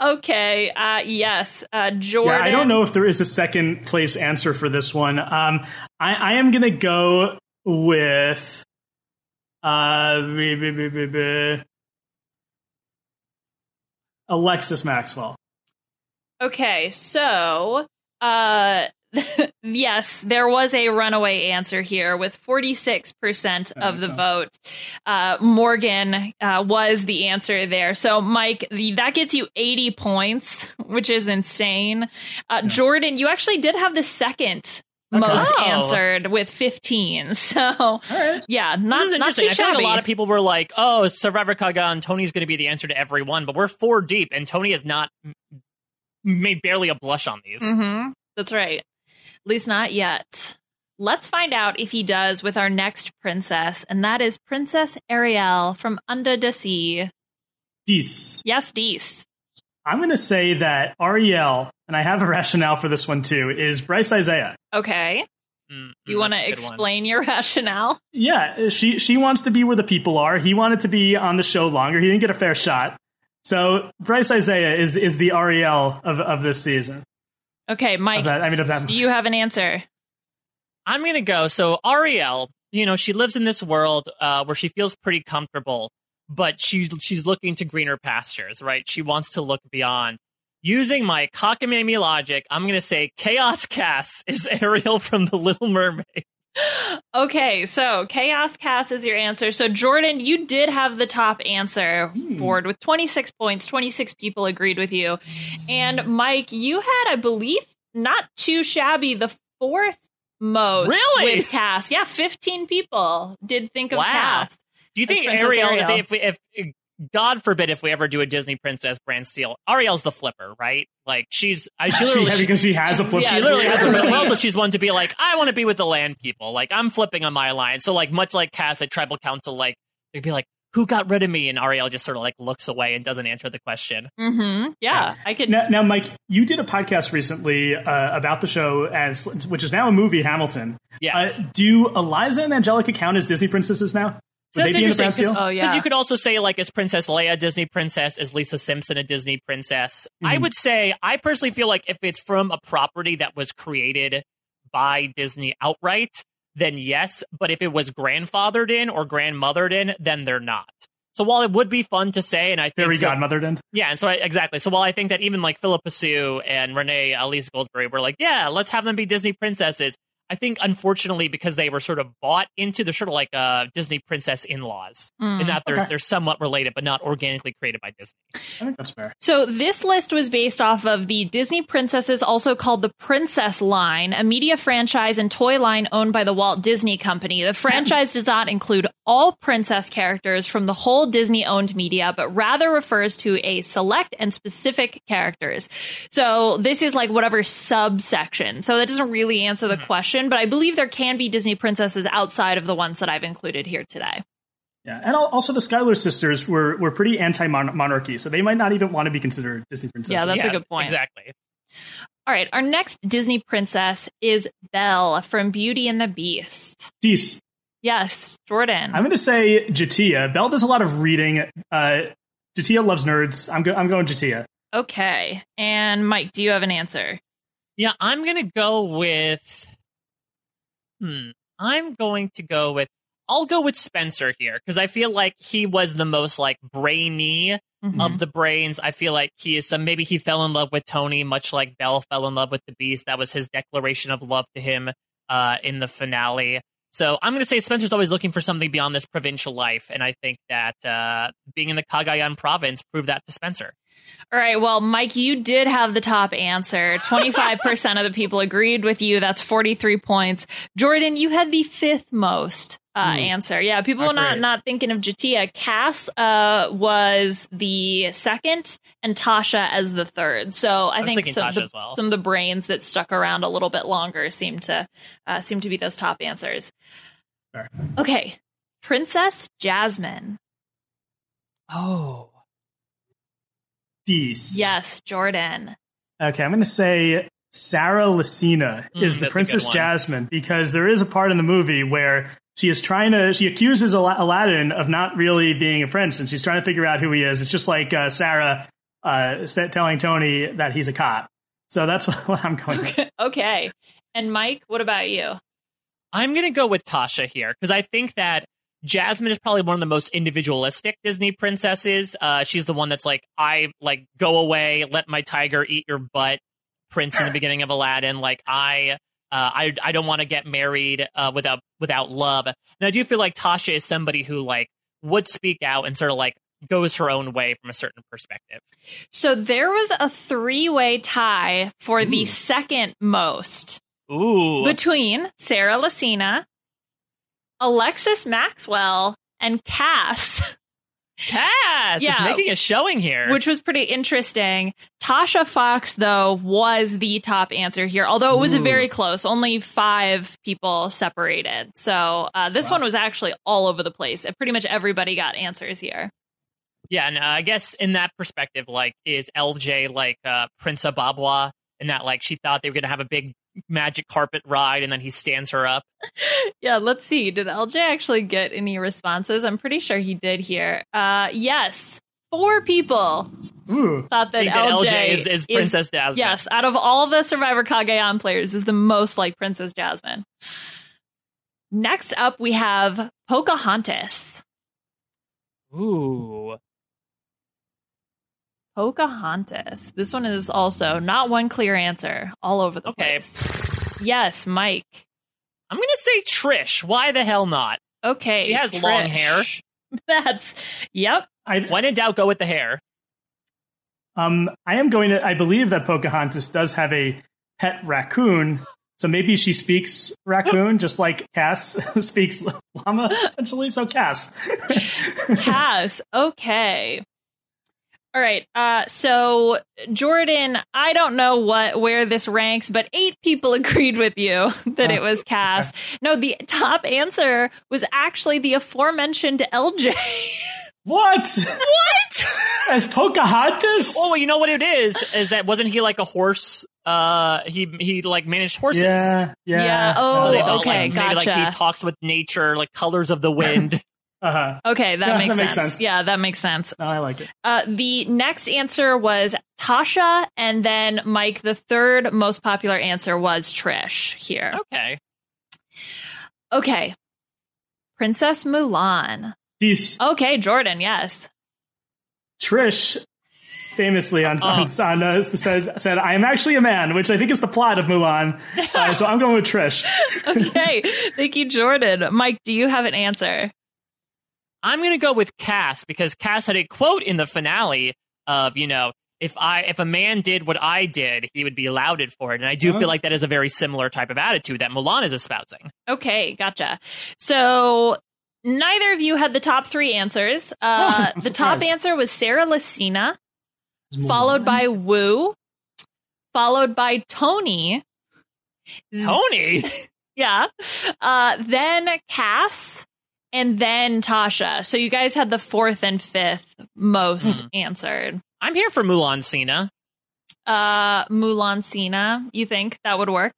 Okay. Yes. Jordan. Yeah, I don't know if there is a second place answer for this one. I am going to go with Alexis Maxwell. Okay, so yes, there was a runaway answer here with 46% of the vote. Morgan was the answer there. So, Mike, that gets you 80 points, which is insane. Jordan, you actually did have the second most answered with 15. So, yeah, not too shabby. I feel like a lot of people were like, oh, Survivor Cagayan, Tony's going to be the answer to every one. But we're four deep, and Tony has not made barely a blush on these. That's right. At least not yet. Let's find out if he does with our next princess, and that is Princess Ariel from Under the Sea. Dis. Yes, Dis. I'm going to say that Ariel, and I have a rationale for this one too, is Rice Isaiah. Okay. You want to explain your rationale? Yeah. She wants to be where the people are. He wanted to be on the show longer. He didn't get a fair shot. So Rice Isaiah is the Ariel of this season. Okay, Mike, do you have an answer? I'm going to go. So Ariel, she lives in this world where she feels pretty comfortable. But she's looking to greener pastures, right? She wants to look beyond. Using my cockamamie logic, I'm going to say Chaos Cass is Ariel from The Little Mermaid. Okay, so Chaos Cass is your answer. So, Jordan, you did have the top answer board with 26 points. 26 people agreed with you. And, Mike, you had, I believe, not too shabby, the fourth most with Cass. Yeah, 15 people did think of Cass. Do you think Ariel, if God forbid, if we ever do a Disney princess, Brant Steele, Ariel's the flipper, right? Like she has a flipper. Yeah, she literally has a flipper. Also, she's one to be like, I want to be with the land people. Like I'm flipping on my alliance. So like much like Cass at Tribal Council, like they'd be like, who got rid of me? And Ariel just sort of like looks away and doesn't answer the question. Yeah, I could. Now, Mike, you did a podcast recently about the show, which is now a movie, Hamilton. Yes. Do Eliza and Angelica count as Disney princesses now? So that's interesting because you could also say, like, is Princess Leia a Disney princess? Is Lisa Simpson a Disney princess? I would say I personally feel like if it's from a property that was created by Disney outright, then yes. But if it was grandfathered in or grandmothered in, then they're not. So while it would be fun to say, and I think godmothered in. Yeah, and so exactly. So while I think that even like Philippa Sue and Renee Elise Goldsberry were like, yeah, let's have them be Disney princesses. I think, unfortunately, because they were sort of bought into, they're sort of like Disney princess in-laws, and that they're somewhat related, but not organically created by Disney. I think that's fair. So this list was based off of the Disney princesses, also called the Princess Line, a media franchise and toy line owned by the Walt Disney Company. The franchise does not include all princess characters from the whole Disney-owned media, but rather refers to a select and specific characters. So this is like whatever subsection. So that doesn't really answer the question. But I believe there can be Disney princesses outside of the ones that I've included here today. Yeah, and also the Schuyler sisters were pretty anti-monarchy, so they might not even want to be considered Disney princesses. Yeah, that's a good point. Exactly. All right, our next Disney princess is Belle from Beauty and the Beast. Peace. Yes, Jordan. I'm going to say Jatia. Belle does a lot of reading. Jatia loves nerds. I'm going Jatia. Okay, and Mike, do you have an answer? Yeah, I'm going to go with... I'll go with Spencer here, because I feel like he was the most like brainy of the brains. I feel like he is some, maybe he fell in love with Tony, much like Belle fell in love with the Beast. That was his declaration of love to him in the finale. So I'm going to say Spencer's always looking for something beyond this provincial life. And I think that being in the Cagayan province proved that to Spencer. All right. Well, Mike, you did have the top answer. 25% of the people agreed with you. That's 43 points. Jordan, you had the fifth most answer. Yeah, people were not thinking of Jatia. Cass was the second and Tasha as the third. So I think some of the brains that stuck around a little bit longer seem to be those top answers. Sure. Okay. Princess Jasmine. Oh. Dees. Yes, Jordan. Okay, I'm going to say Sarah Lacina is the Princess Jasmine, because there is a part in the movie where she accuses Aladdin of not really being a prince, and she's trying to figure out who he is. It's just like Sarah telling Tony that he's a cop. So that's what I'm going with. Okay. And Mike, what about you? I'm going to go with Tasha here, because I think that Jasmine is probably one of the most individualistic Disney princesses. She's the one that's like, go away, let my tiger eat your butt, Prince in the beginning of Aladdin. Like, I don't want to get married without love. And I do feel like Tasha is somebody who like would speak out and sort of like goes her own way from a certain perspective. So there was a 3-way tie for the second most between Sarah Lacina, Alexis Maxwell, and Cass. Cass is making a showing here, which was pretty interesting. Tasha Fox, though, was the top answer here, although it was very close. Only 5 people separated. So this one was actually all over the place. Pretty much everybody got answers here. Yeah, and I guess in that perspective, like, is LJ like Prince Ababwa, and that like she thought they were going to have a big magic carpet ride, and then he stands her up. Yeah, let's see. Did LJ actually get any responses? I'm pretty sure he did here. Yes, 4 people thought that LJ is Princess Jasmine. Yes, out of all the Survivor Cagayan players, is the most like Princess Jasmine. Next up, we have Pocahontas. Ooh. Pocahontas. This one is also not one clear answer. All over the place. Yes, Mike. I'm going to say Trish. Why the hell not? Okay. She has long hair. Yep. When in doubt, go with the hair. I believe that Pocahontas does have a pet raccoon, so maybe she speaks raccoon, just like Cass speaks llama, essentially. So Cass. Okay. All right. So, Jordan, I don't know where this ranks, but 8 people agreed with you that it was Cass. Okay. No, the top answer was actually the aforementioned LJ. What? As Pocahontas? Oh, well, you know what it is? Is that wasn't he like a horse? He like managed horses. Yeah. Oh, okay. Like, gotcha. Maybe, like, he talks with nature, like colors of the wind. Okay, that makes sense. Yeah, that makes sense. No, I like it. The next answer was Tasha, and then, Mike, the third most popular answer was Trish here. Okay. Princess Mulan. Okay, Jordan, yes. Trish famously said, "I am actually a man," which I think is the plot of Mulan. So I'm going with Trish. Okay. Thank you, Jordan. Mike, do you have an answer? I'm going to go with Cass, because Cass had a quote in the finale of, you know, if a man did what I did, he would be lauded for it. And I do feel like that is a very similar type of attitude that Mulan is espousing. Okay, gotcha. So neither of you had the top three answers. The top answer was Sarah Lacina, followed by Woo, followed by Tony. Tony? Yeah. Then Cass, and then Tasha. So you guys had the fourth and fifth most answered. I'm here for Mulan Cena. Mulan Cena, you think that would work?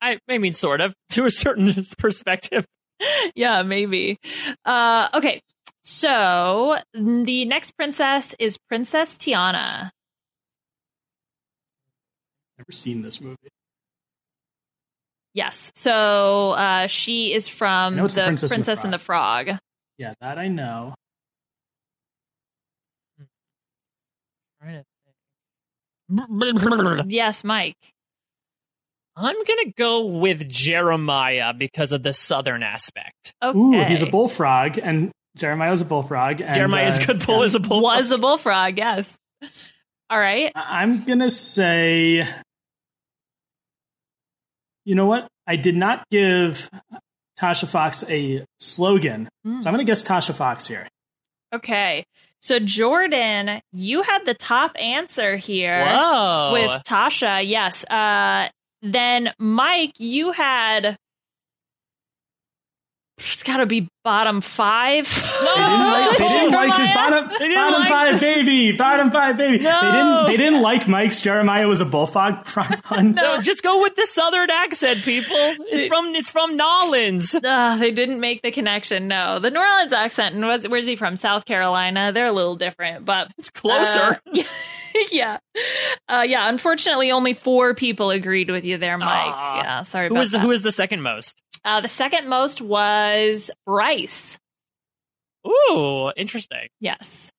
I mean, sort of, to a certain perspective. Yeah, maybe. Okay, so the next princess is Princess Tiana. Never seen this movie. Yes, so she is from the Princess and the Frog. Yeah, that I know. Yes, Mike. I'm going to go with Jeremiah because of the southern aspect. Okay. Ooh, he's a bullfrog, and Jeremiah is a bullfrog. And Jeremiah's good bull is a bullfrog. Was a bullfrog, yes. All right. I'm going to say... You know what? I did not give Tasha Fox a slogan, so I'm going to guess Tasha Fox here. Okay. So, Jordan, you had the top answer here. Whoa. With Tasha, yes. Then, Mike, you had... It's got to be bottom five. No! They didn't like your bottom five, baby. Bottom five, baby. No. They didn't like Mike's Jeremiah was a bullfrog. No, just go with the southern accent, people. It's from Nolans. They didn't make the connection. No, the New Orleans accent. And where's he from? South Carolina. They're a little different, but it's closer. Yeah. Yeah. Unfortunately, only 4 people agreed with you there, Mike. Yeah. Sorry about that. Who is the second most? The second most was Rice. Ooh, interesting. Yes.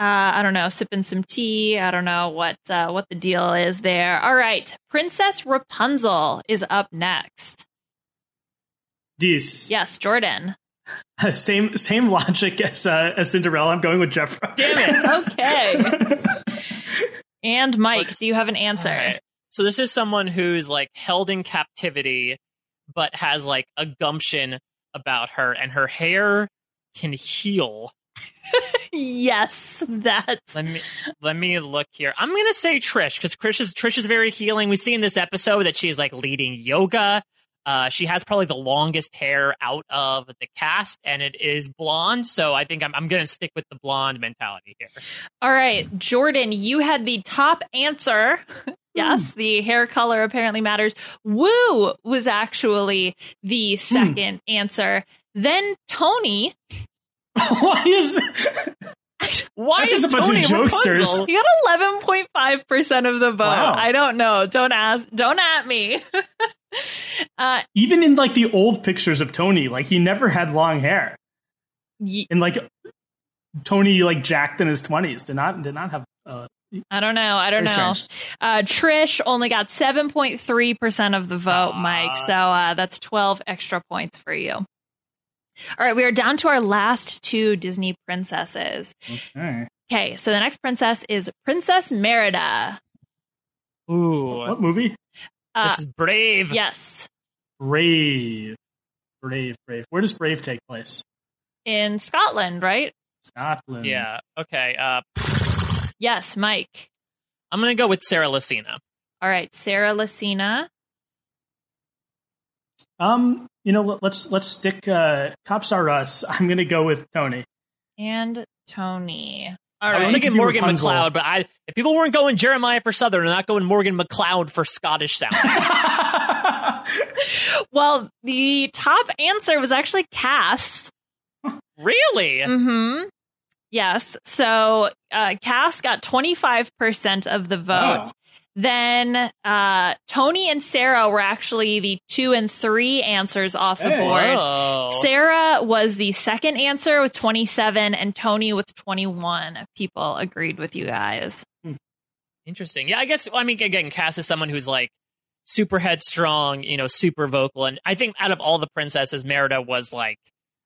I don't know, sipping some tea. I don't know what the deal is there. All right. Princess Rapunzel is up next. This. Yes, Jordan. Same logic as Cinderella. I'm going with Jefra. Damn it. Okay. And Mike, do you have an answer? Right. So this is someone who's like held in captivity, but has like a gumption about her, and her hair can heal. Yes, that's... Let me look here. I'm going to say Trish, because Trish is very healing. We see in this episode that she's like leading yoga. She has probably the longest hair out of the cast, and it is blonde. So I think I'm going to stick with the blonde mentality here. All right, Jordan, you had the top answer. Yes, the hair color apparently matters. Woo was actually the second answer. Then Tony. Why is a Tony bunch of jokesters? He got 11.5% of the vote. Wow. I don't know. Don't at me. Even in like the old pictures of Tony, like he never had long hair. And like Tony, like jacked in his 20s, did not have. I don't know. Trish only got 7.3% of the vote, Mike. So that's 12 extra points for you. All right. We are down to our last 2 Disney princesses. Okay. So the next princess is Princess Merida. Ooh. What movie? This is Brave. Yes. Brave. Where does Brave take place? In Scotland, right? Scotland. Yeah. Okay. Yes, Mike. I'm going to go with Sarah Lacina. All right, Sarah Lacina. You know, let's stick Cops Are Us. I'm going to go with Tony. And Tony. All right. I was thinking Morgan McLeod, but if people weren't going Jeremiah for Southern, they're not going Morgan McLeod for Scottish sound. Well, the top answer was actually Cass. Really? Mm-hmm. Yes. So Cass got 25% of the vote. Wow. Then Tony and Sarah were actually the 2 and 3 answers off the board. Whoa. Sarah was the second answer with 27 and Tony with 21. People agreed with you guys. Interesting. Yeah, I guess, I mean, again, Cass is someone who's like super headstrong, you know, super vocal. And I think out of all the princesses, Merida was like,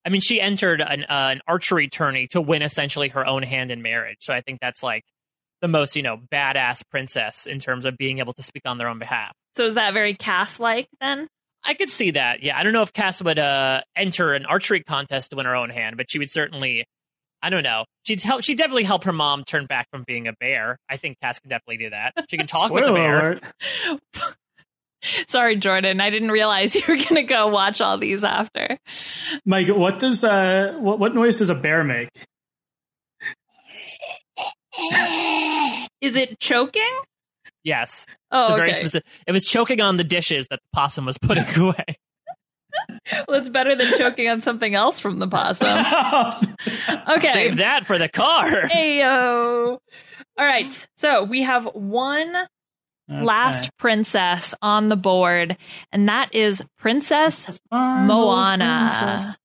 I mean, she entered an archery tourney to win essentially her own hand in marriage. So I think that's like the most, you know, badass princess in terms of being able to speak on their own behalf. So is that very Cass-like then? I could see that. Yeah, I don't know if Cass would enter an archery contest to win her own hand, but she would certainly, I don't know. She'd definitely help her mom turn back from being a bear. I think Cass can definitely do that. She can talk with the bear. Sorry, Jordan. I didn't realize you were going to go watch all these after. Mike, what does what noise does a bear make? Is it choking? Yes. Oh, okay. Very specific. It was choking on the dishes that the possum was putting away. Well, it's better than choking on something else from the possum. Okay. Save that for the car. Ayo. All right. So we have one last princess on the board, and that is Princess Moana. Princess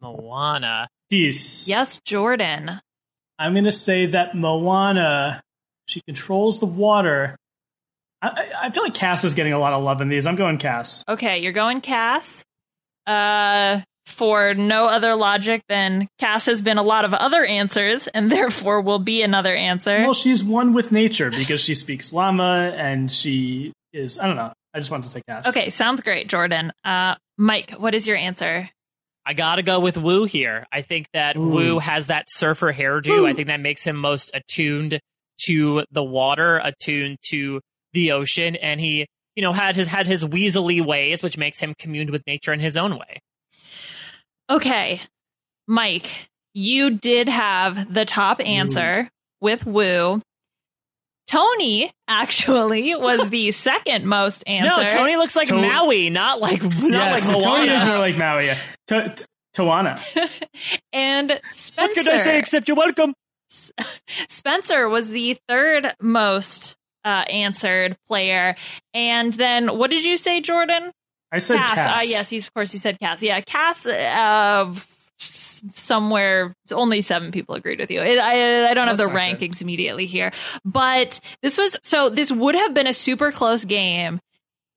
Moana. Yes, Jordan. I'm going to say that Moana, she controls the water. I feel like Cass is getting a lot of love in these. I'm going Cass. Okay, you're going Cass. For no other logic than Cass has been a lot of other answers and therefore will be another answer. Well, she's one with nature because she speaks llama and she is, I don't know. I just wanted to say Cass. Okay, sounds great, Jordan. Mike, what is your answer? I gotta go with Woo here. I think that Woo has that surfer hairdo. Woo. I think that makes him most attuned to the water, attuned to the ocean, and he, you know, had his weaselly ways, which makes him communed with nature in his own way. Okay, Mike, you did have the top answer with Woo. Tony actually was the second most answer. No, Tony looks like Maui, not like Moana. Tony is more like Maui. Tawana. And Spencer. What could I say except you're welcome? Spencer was the third most answered player. And then what did you say, Jordan? I said Cass. Yes, of course you said Cass. Yeah, Cass, somewhere only 7 people agreed with you. I don't have the rankings immediately here, but this would have been a super close game.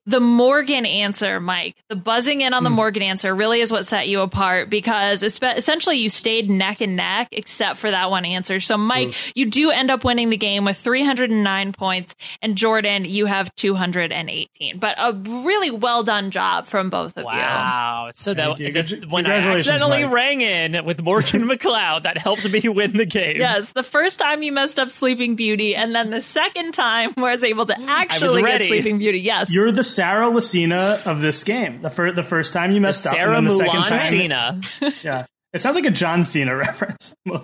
The Morgan answer, Mike, the buzzing in on the Morgan answer really is what set you apart because essentially you stayed neck and neck except for that one answer. So, Mike, you do end up winning the game with 309 points, and Jordan, you have 218. But a really well done job from both of you. Wow. So that when I accidentally rang in with Morgan McLeod, that helped me win the game. Yes. The first time you messed up Sleeping Beauty, and then the second time I was able to actually get Sleeping Beauty. Yes. You're the Sarah Lacina of this game. The first time you messed up, and then the second time. Sarah Cena. Yeah, it sounds like a John Cena reference. Oh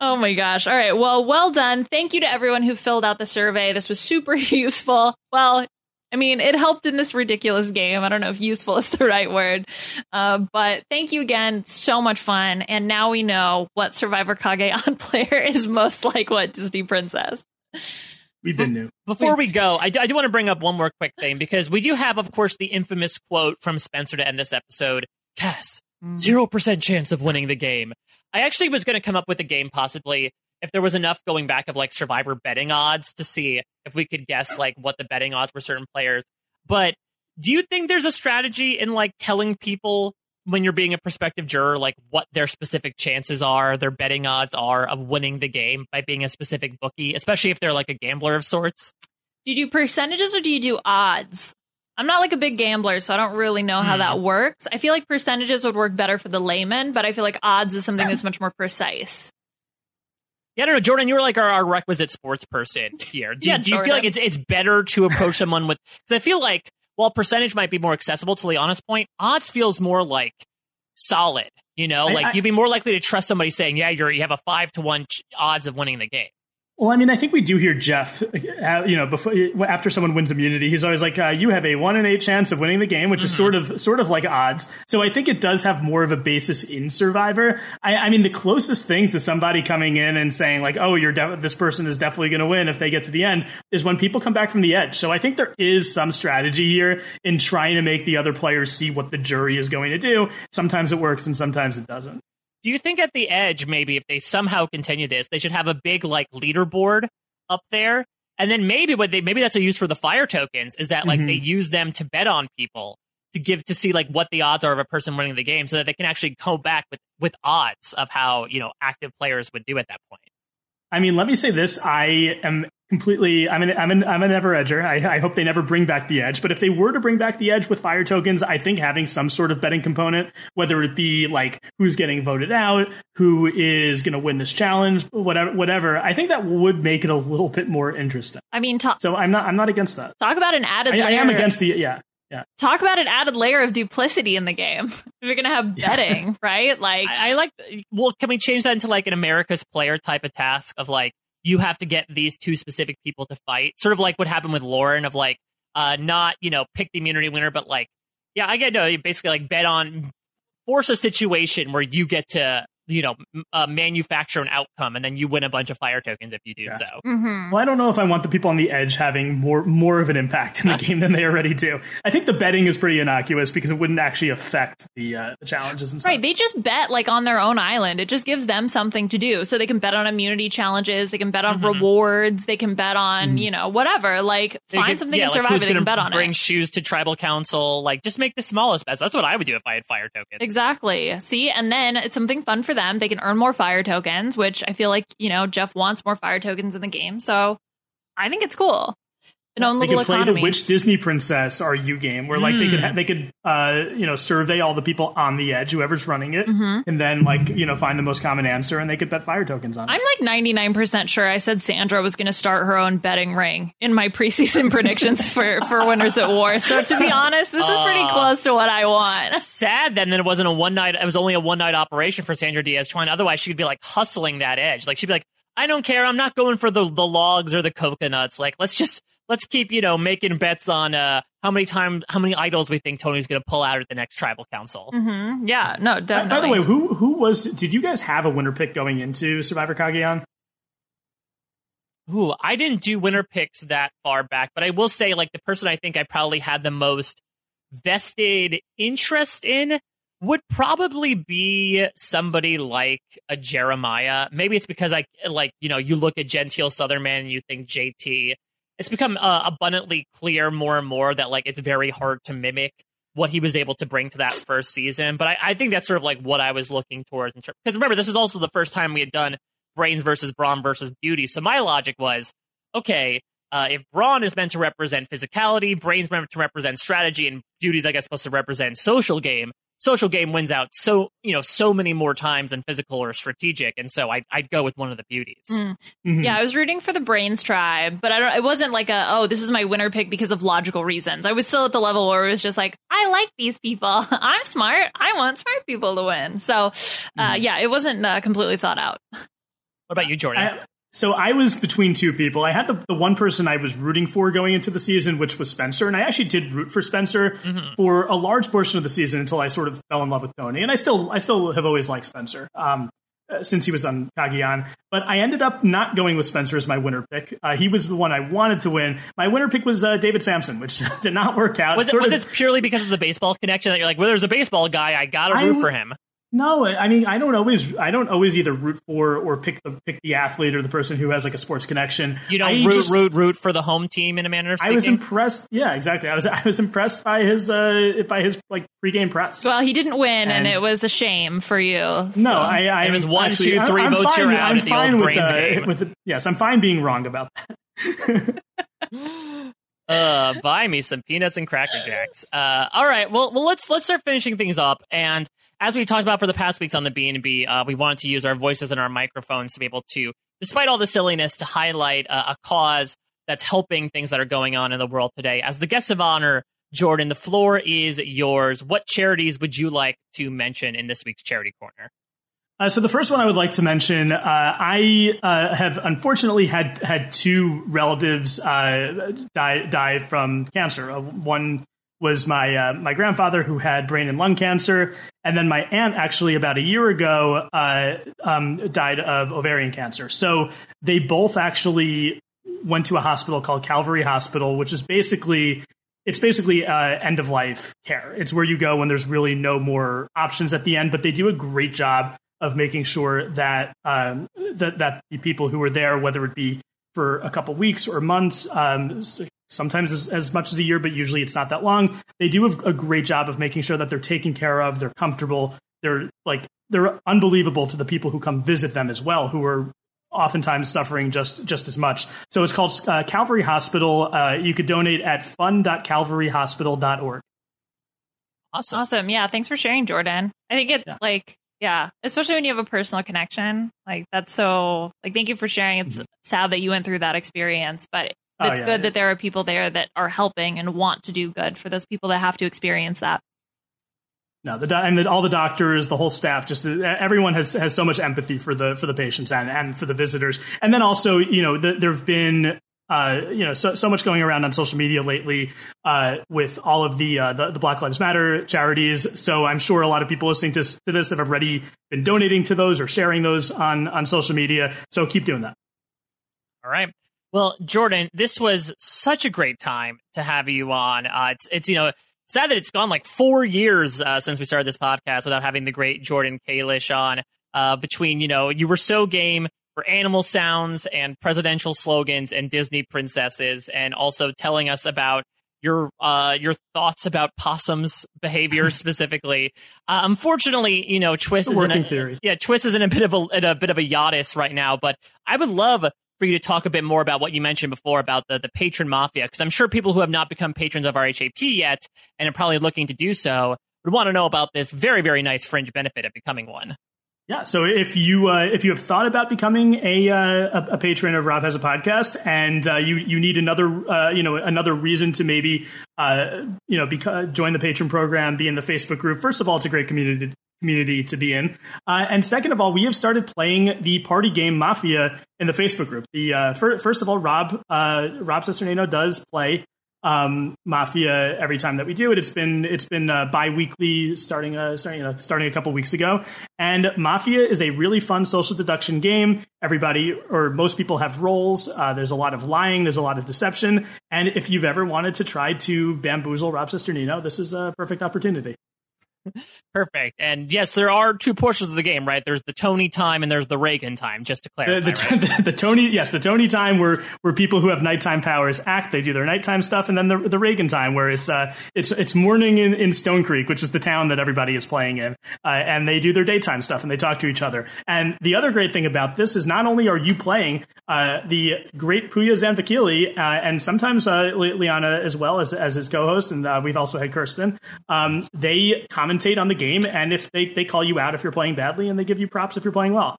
my gosh! All right, well done. Thank you to everyone who filled out the survey. This was super useful. Well, I mean, it helped in this ridiculous game. I don't know if useful is the right word, but thank you again. So much fun, and now we know what Survivor Cagayan player is most like what Disney princess. We've been new. Before we go, I do want to bring up one more quick thing, because we do have, of course, the infamous quote from Spencer to end this episode. Cass, 0% chance of winning the game. I actually was going to come up with a game, possibly, if there was enough going back of, like, Survivor betting odds to see if we could guess, like, what the betting odds were certain players. But do you think there's a strategy in, like, telling people when you're being a prospective juror, like, what their specific chances are, their betting odds are of winning the game by being a specific bookie, especially if they're like a gambler of sorts? Do you do percentages or do you do odds? I'm not like a big gambler, so I don't really know how that works. I feel like percentages would work better for the layman, but I feel like odds is something that's much more precise. Yeah, I don't know, Jordan, you were like our requisite sports person here. Do you feel like it's better to approach someone with, because I feel like, while percentage might be more accessible, to Liana's point, odds feels more like solid, you know, like you'd be more likely to trust somebody saying, yeah, you have a 5-1 odds of winning the game. Well, I mean, I think we do hear Jeff, you know, before after someone wins immunity, he's always like, "You have a 1 in 8 chance of winning the game," which is sort of like odds. So I think it does have more of a basis in Survivor. I mean, the closest thing to somebody coming in and saying like, "Oh, this person is definitely going to win if they get to the end," is when people come back from the edge. So I think there is some strategy here in trying to make the other players see what the jury is going to do. Sometimes it works and sometimes it doesn't. Do you think at the edge, maybe if they somehow continue this, they should have a big like leaderboard up there? And then maybe what they that's a use for the fire tokens is that like they use them to bet on people to see like what the odds are of a person winning the game so that they can actually go back with odds of how, you know, active players would do at that point. I mean, let me say this. I'm a never edger. I hope they never bring back the edge. But if they were to bring back the edge with fire tokens, I think having some sort of betting component, whether it be like who's getting voted out, who is going to win this challenge, whatever, I think that would make it a little bit more interesting. I mean, so I'm not against that. Talk about an added layer. I am against Yeah. Talk about an added layer of duplicity in the game. You're going to have betting, right? Like, I like, well, can we change that into like an America's Player type of task of like, you have to get these two specific people to fight, sort of like what happened with Lauren of like, not, you know, pick the immunity winner, but like, yeah, you basically like force a situation where you get to, you know, manufacture an outcome, and then you win a bunch of fire tokens if you do so. Mm-hmm. Well, I don't know if I want the people on the edge having more of an impact in the game than they already do. I think the betting is pretty innocuous because it wouldn't actually affect the challenges and stuff. Right, they just bet like on their own island. It just gives them something to do. So they can bet on immunity challenges, they can bet on rewards, they can bet on, you know, whatever. Like, find something in Survivor they can bet on it. Bring shoes to tribal council, like, just make the smallest bets. That's what I would do if I had fire tokens. Exactly. See, and then it's something fun for them. They can earn more fire tokens, which I feel like, you know, Jeff wants more fire tokens in the game. So I think it's cool. An own little economy. They could play the Which Disney Princess Are You game, where like they could you know, survey all the people on the edge, whoever's running it, and then like, you know, find the most common answer, and they could bet fire tokens on it. I'm like 99% sure I said Sandra was going to start her own betting ring in my preseason predictions for Winners at War. So to be honest, this is pretty close to what I want. Sad that it wasn't it was only a one night operation for Sandra Diaz. Otherwise she'd be like hustling that edge. Like she'd be like, I don't care. I'm not going for the logs or the coconuts. Like, let's keep, you know, making bets on how many idols we think Tony's going to pull out at the next tribal council. Mm-hmm. Yeah, no, definitely. By the way, did you guys have a winner pick going into Survivor Cagayan? Ooh, I didn't do winner picks that far back, but I will say, like, the person I think I probably had the most vested interest in would probably be somebody like a Jeremiah. Maybe it's because I, like, you know, you look at Genteel Southern Man and you think JT. It's become abundantly clear more and more that like it's very hard to mimic what he was able to bring to that first season. But I think that's sort of like what I was looking towards. Because remember, this is also the first time we had done Brains versus Brawn versus Beauty. So my logic was, okay, if Brawn is meant to represent physicality, Brain's meant to represent strategy, and Beauty's, I guess, supposed to represent social game. Social game wins out so many more times than physical or strategic, and so I'd go with one of the Beauties. Yeah, I was rooting for the Brains tribe, but it wasn't like this is my winner pick because of logical reasons. I was still at the level where it was just like, I like these people. I'm smart. I want smart people to win. So it wasn't completely thought out. What about you, Jordan? So I was between two people. I had the one person I was rooting for going into the season, which was Spencer. And I actually did root for Spencer for a large portion of the season until I sort of fell in love with Tony. And I still have always liked Spencer since he was on Cagayan. But I ended up not going with Spencer as my winner pick. He was the one I wanted to win. My winner pick was David Samson, which did not work out. Was it purely because of the baseball connection that you're like, well, there's a baseball guy, I got to root for him? No, I mean, I don't always either root for or pick the athlete or the person who has like a sports connection. You don't root for the home team in a manner of speaking. I was impressed. Yeah, exactly. I was impressed by his like pregame press. Well, he didn't win, and it was a shame for you. No, so. I it was one, actually, 2, 3 I'm votes. Fine, you're out I'm at the old with, Brains game. Yes, I'm fine being wrong about that. Buy me some peanuts and Cracker Jacks. All right, well, let's start finishing things up. And as we've talked about for the past weeks on the B&B, we wanted to use our voices and our microphones to be able to, despite all the silliness, to highlight a cause that's helping things that are going on in the world today. As the guest of honor, Jordan, the floor is yours. What charities would you like to mention in this week's Charity Corner? So the first one I would like to mention, I have unfortunately had two relatives die from cancer. One was my grandfather, who had brain and lung cancer, and then my aunt actually about a year ago died of ovarian cancer. So they both actually went to a hospital called Calvary Hospital, which is basically. It's basically end of life care. It's where you go when there's really no more options at the end. But they do a great job of making sure that that the people who are there, whether it be for a couple weeks or months, sometimes as much as a year, but usually it's not that long. They do a great job of making sure that they're taken care of. They're comfortable. They're unbelievable to the people who come visit them as well, who are oftentimes suffering just as much. So it's called Calvary Hospital. You could donate at fund.calvaryhospital.org. Awesome. Yeah. Thanks for sharing, Jordan. I think it's especially when you have a personal connection, that's so thank you for sharing. It's sad that you went through that experience, but it's good that there are people there that are helping and want to do good for those people that have to experience that. No, all the doctors, the whole staff, just everyone has so much empathy for the patients and for the visitors. And then also, there've been so much going around on social media lately with all of the Black Lives Matter charities. So I'm sure a lot of people listening to this have already been donating to those or sharing those on social media. So keep doing that. All right. Well, Jordan, this was such a great time to have you on. It's sad that it's gone 4 years since we started this podcast without having the great Jordan Kalish on. You were so game for animal sounds and presidential slogans and Disney princesses, and also telling us about your thoughts about possums' behavior specifically. Unfortunately, Twist is in a bit of a hiatus right now, but I would love for you to talk a bit more about what you mentioned before about the patron mafia, because I'm sure people who have not become patrons of RHAP yet and are probably looking to do so would want to know about this very, very nice fringe benefit of becoming one. Yeah, so if you have thought about becoming a patron of Rob Has a Podcast, and you need another reason to maybe join the patron program, be in the Facebook group. First of all, it's a great community to be in, and second of all, we have started playing the party game Mafia in the Facebook group. First of all, Rob Cisternino does play Mafia every time that we do it. It's been bi-weekly starting a couple weeks ago. And Mafia is a really fun social deduction game. Everybody, or most people, have roles. There's a lot of lying. There's a lot of deception. And if you've ever wanted to try to bamboozle Rob Cisternino, this is a perfect opportunity. Perfect. And yes, there are two portions of the game, right? There's the Tony time and there's the Reagan time, just to clarify. The Tony time where people who have nighttime powers act, they do their nighttime stuff, and then the Reagan time where it's morning in Stone Creek, which is the town that everybody is playing in, and they do their daytime stuff and they talk to each other. And the other great thing about this is not only are you playing the great Pooya Zanfakili, and sometimes Liana as well as his co-host, and we've also had Kirsten, they commentate on the game, and if they call you out if you're playing badly, and they give you props if you're playing well.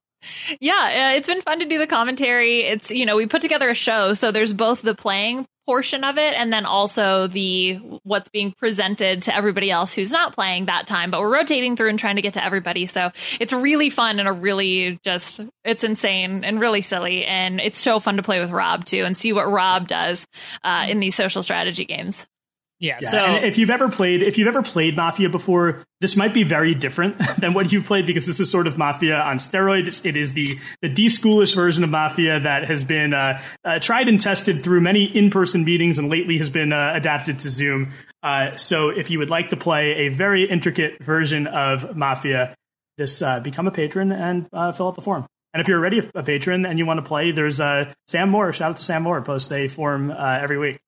Yeah, it's been fun to do the commentary. It's, we put together a show, so there's both the playing portion of it and then also the what's being presented to everybody else who's not playing that time, but we're rotating through and trying to get to everybody. So it's really fun and it's insane and really silly, and it's so fun to play with Rob too and see what Rob does in these social strategy games. Yeah. So and if you've ever played Mafia before, this might be very different than what you've played, because this is sort of Mafia on steroids. It is the D-schoolish version of Mafia that has been tried and tested through many in-person meetings, and lately has been adapted to Zoom. So if you would like to play a very intricate version of Mafia, this become a patron and fill out the form. And if you're already a patron and you want to play, there's Sam Moore. Shout out to Sam Moore. Posts a form every week.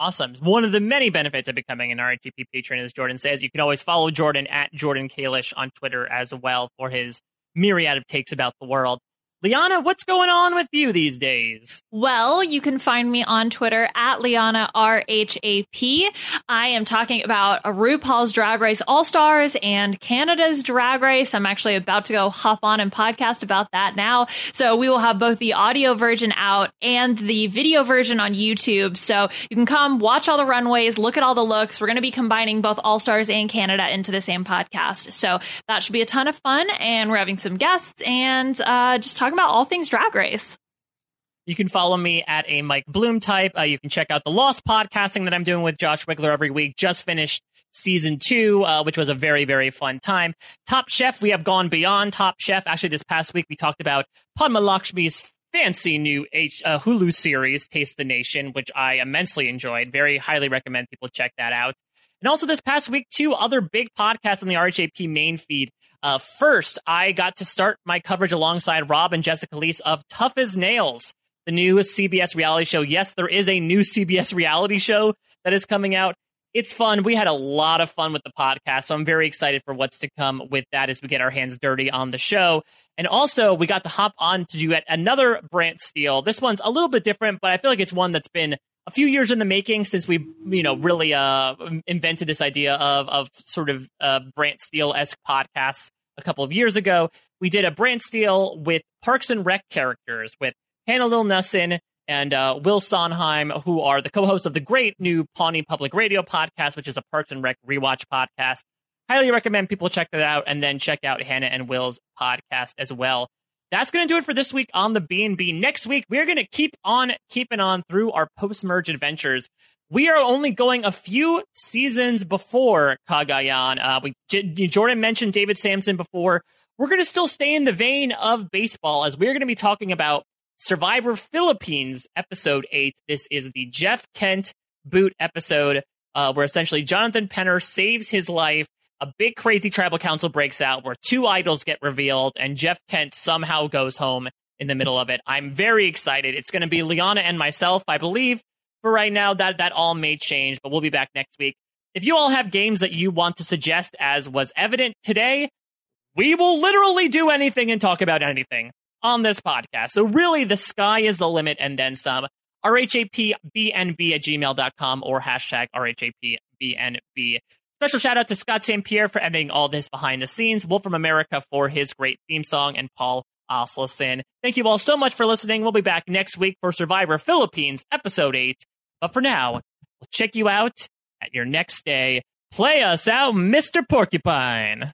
Awesome. One of the many benefits of becoming an RHAP patron, as Jordan says, you can always follow Jordan at Jordan Kalish on Twitter as well for his myriad of takes about the world. Liana, what's going on with you these days? Well, you can find me on Twitter at Liana RHAP. I am talking about RuPaul's Drag Race All-Stars and Canada's Drag Race. I'm actually about to go hop on and podcast about that now. So we will have both the audio version out and the video version on YouTube. So you can come watch all the runways, look at all the looks. We're going to be combining both All-Stars and Canada into the same podcast. So that should be a ton of fun. And we're having some guests and just talking about all things Drag Race. You can follow me at a Mike Bloom type. You can check out the Lost podcasting that I'm doing with Josh Wiggler every week. Just finished season 2, which was a very, very fun time. Top Chef, we have gone beyond Top Chef. Actually, this past week, we talked about Padma Lakshmi's fancy new Hulu series, Taste the Nation, which I immensely enjoyed. Very highly recommend people check that out. And also this past week, 2 other big podcasts on the RHAP main feed. First, I got to start my coverage alongside Rob and Jessica Leese of Tough as Nails, the new CBS reality show. Yes, there is a new CBS reality show that is coming out. It's fun. We had a lot of fun with the podcast, so I'm very excited for what's to come with that as we get our hands dirty on the show. And also, we got to hop on to do another Brant Steele. This one's a little bit different, but I feel like it's one that's been a few years in the making since we, really invented this idea of sort of Brant Steele-esque podcasts a couple of years ago. We did a Brant Steele with Parks and Rec characters with Hannah Lil Nesson and Will Sondheim, who are the co-hosts of the great new Pawnee Public Radio podcast, which is a Parks and Rec rewatch podcast. Highly recommend people check that out, and then check out Hannah and Will's podcast as well. That's going to do it for this week on the B&B. Next week, we're going to keep on keeping on through our post-merge adventures. We are only going a few seasons before Cagayan. Jordan mentioned David Samson before. We're going to still stay in the vein of baseball as we're going to be talking about Survivor Philippines Episode 8. This is the Jeff Kent boot episode where essentially Jonathan Penner saves his life. A big crazy tribal council breaks out where 2 idols get revealed and Jeff Kent somehow goes home in the middle of it. I'm very excited. It's going to be Liana and myself, I believe, for right now. That all may change, but we'll be back next week. If you all have games that you want to suggest, as was evident today, we will literally do anything and talk about anything on this podcast. So really, the sky is the limit and then some. RHAPBNB@gmail.com or #RHAPBNB. Special shout out to Scott St. Pierre for editing all this behind the scenes, Wolf from America for his great theme song, and Paul Oslison. Thank you all so much for listening. We'll be back next week for Survivor Philippines Episode 8. But for now, we'll check you out at your next stay. Play us out, Mr. Porcupine.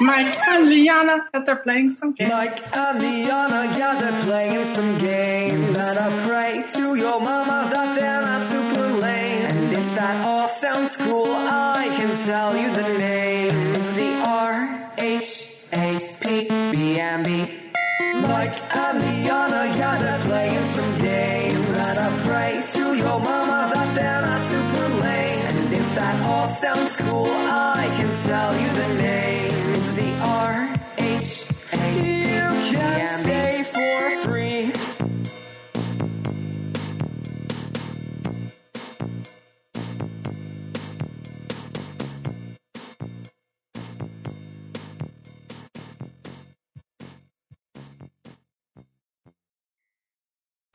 Mike and Liana, that they're playing some games. Mike and Liana, yeah, they're playing some games. And I pray to your mama that they're not super lame. And if that all sounds cool, I can tell you the name. It's the RHAPBNB. Mike and Liana, yeah, they're playing some games. And I pray to your mama that they're not super lame. And if that all sounds cool, I can tell you the name. R-H-A. You can stay for free.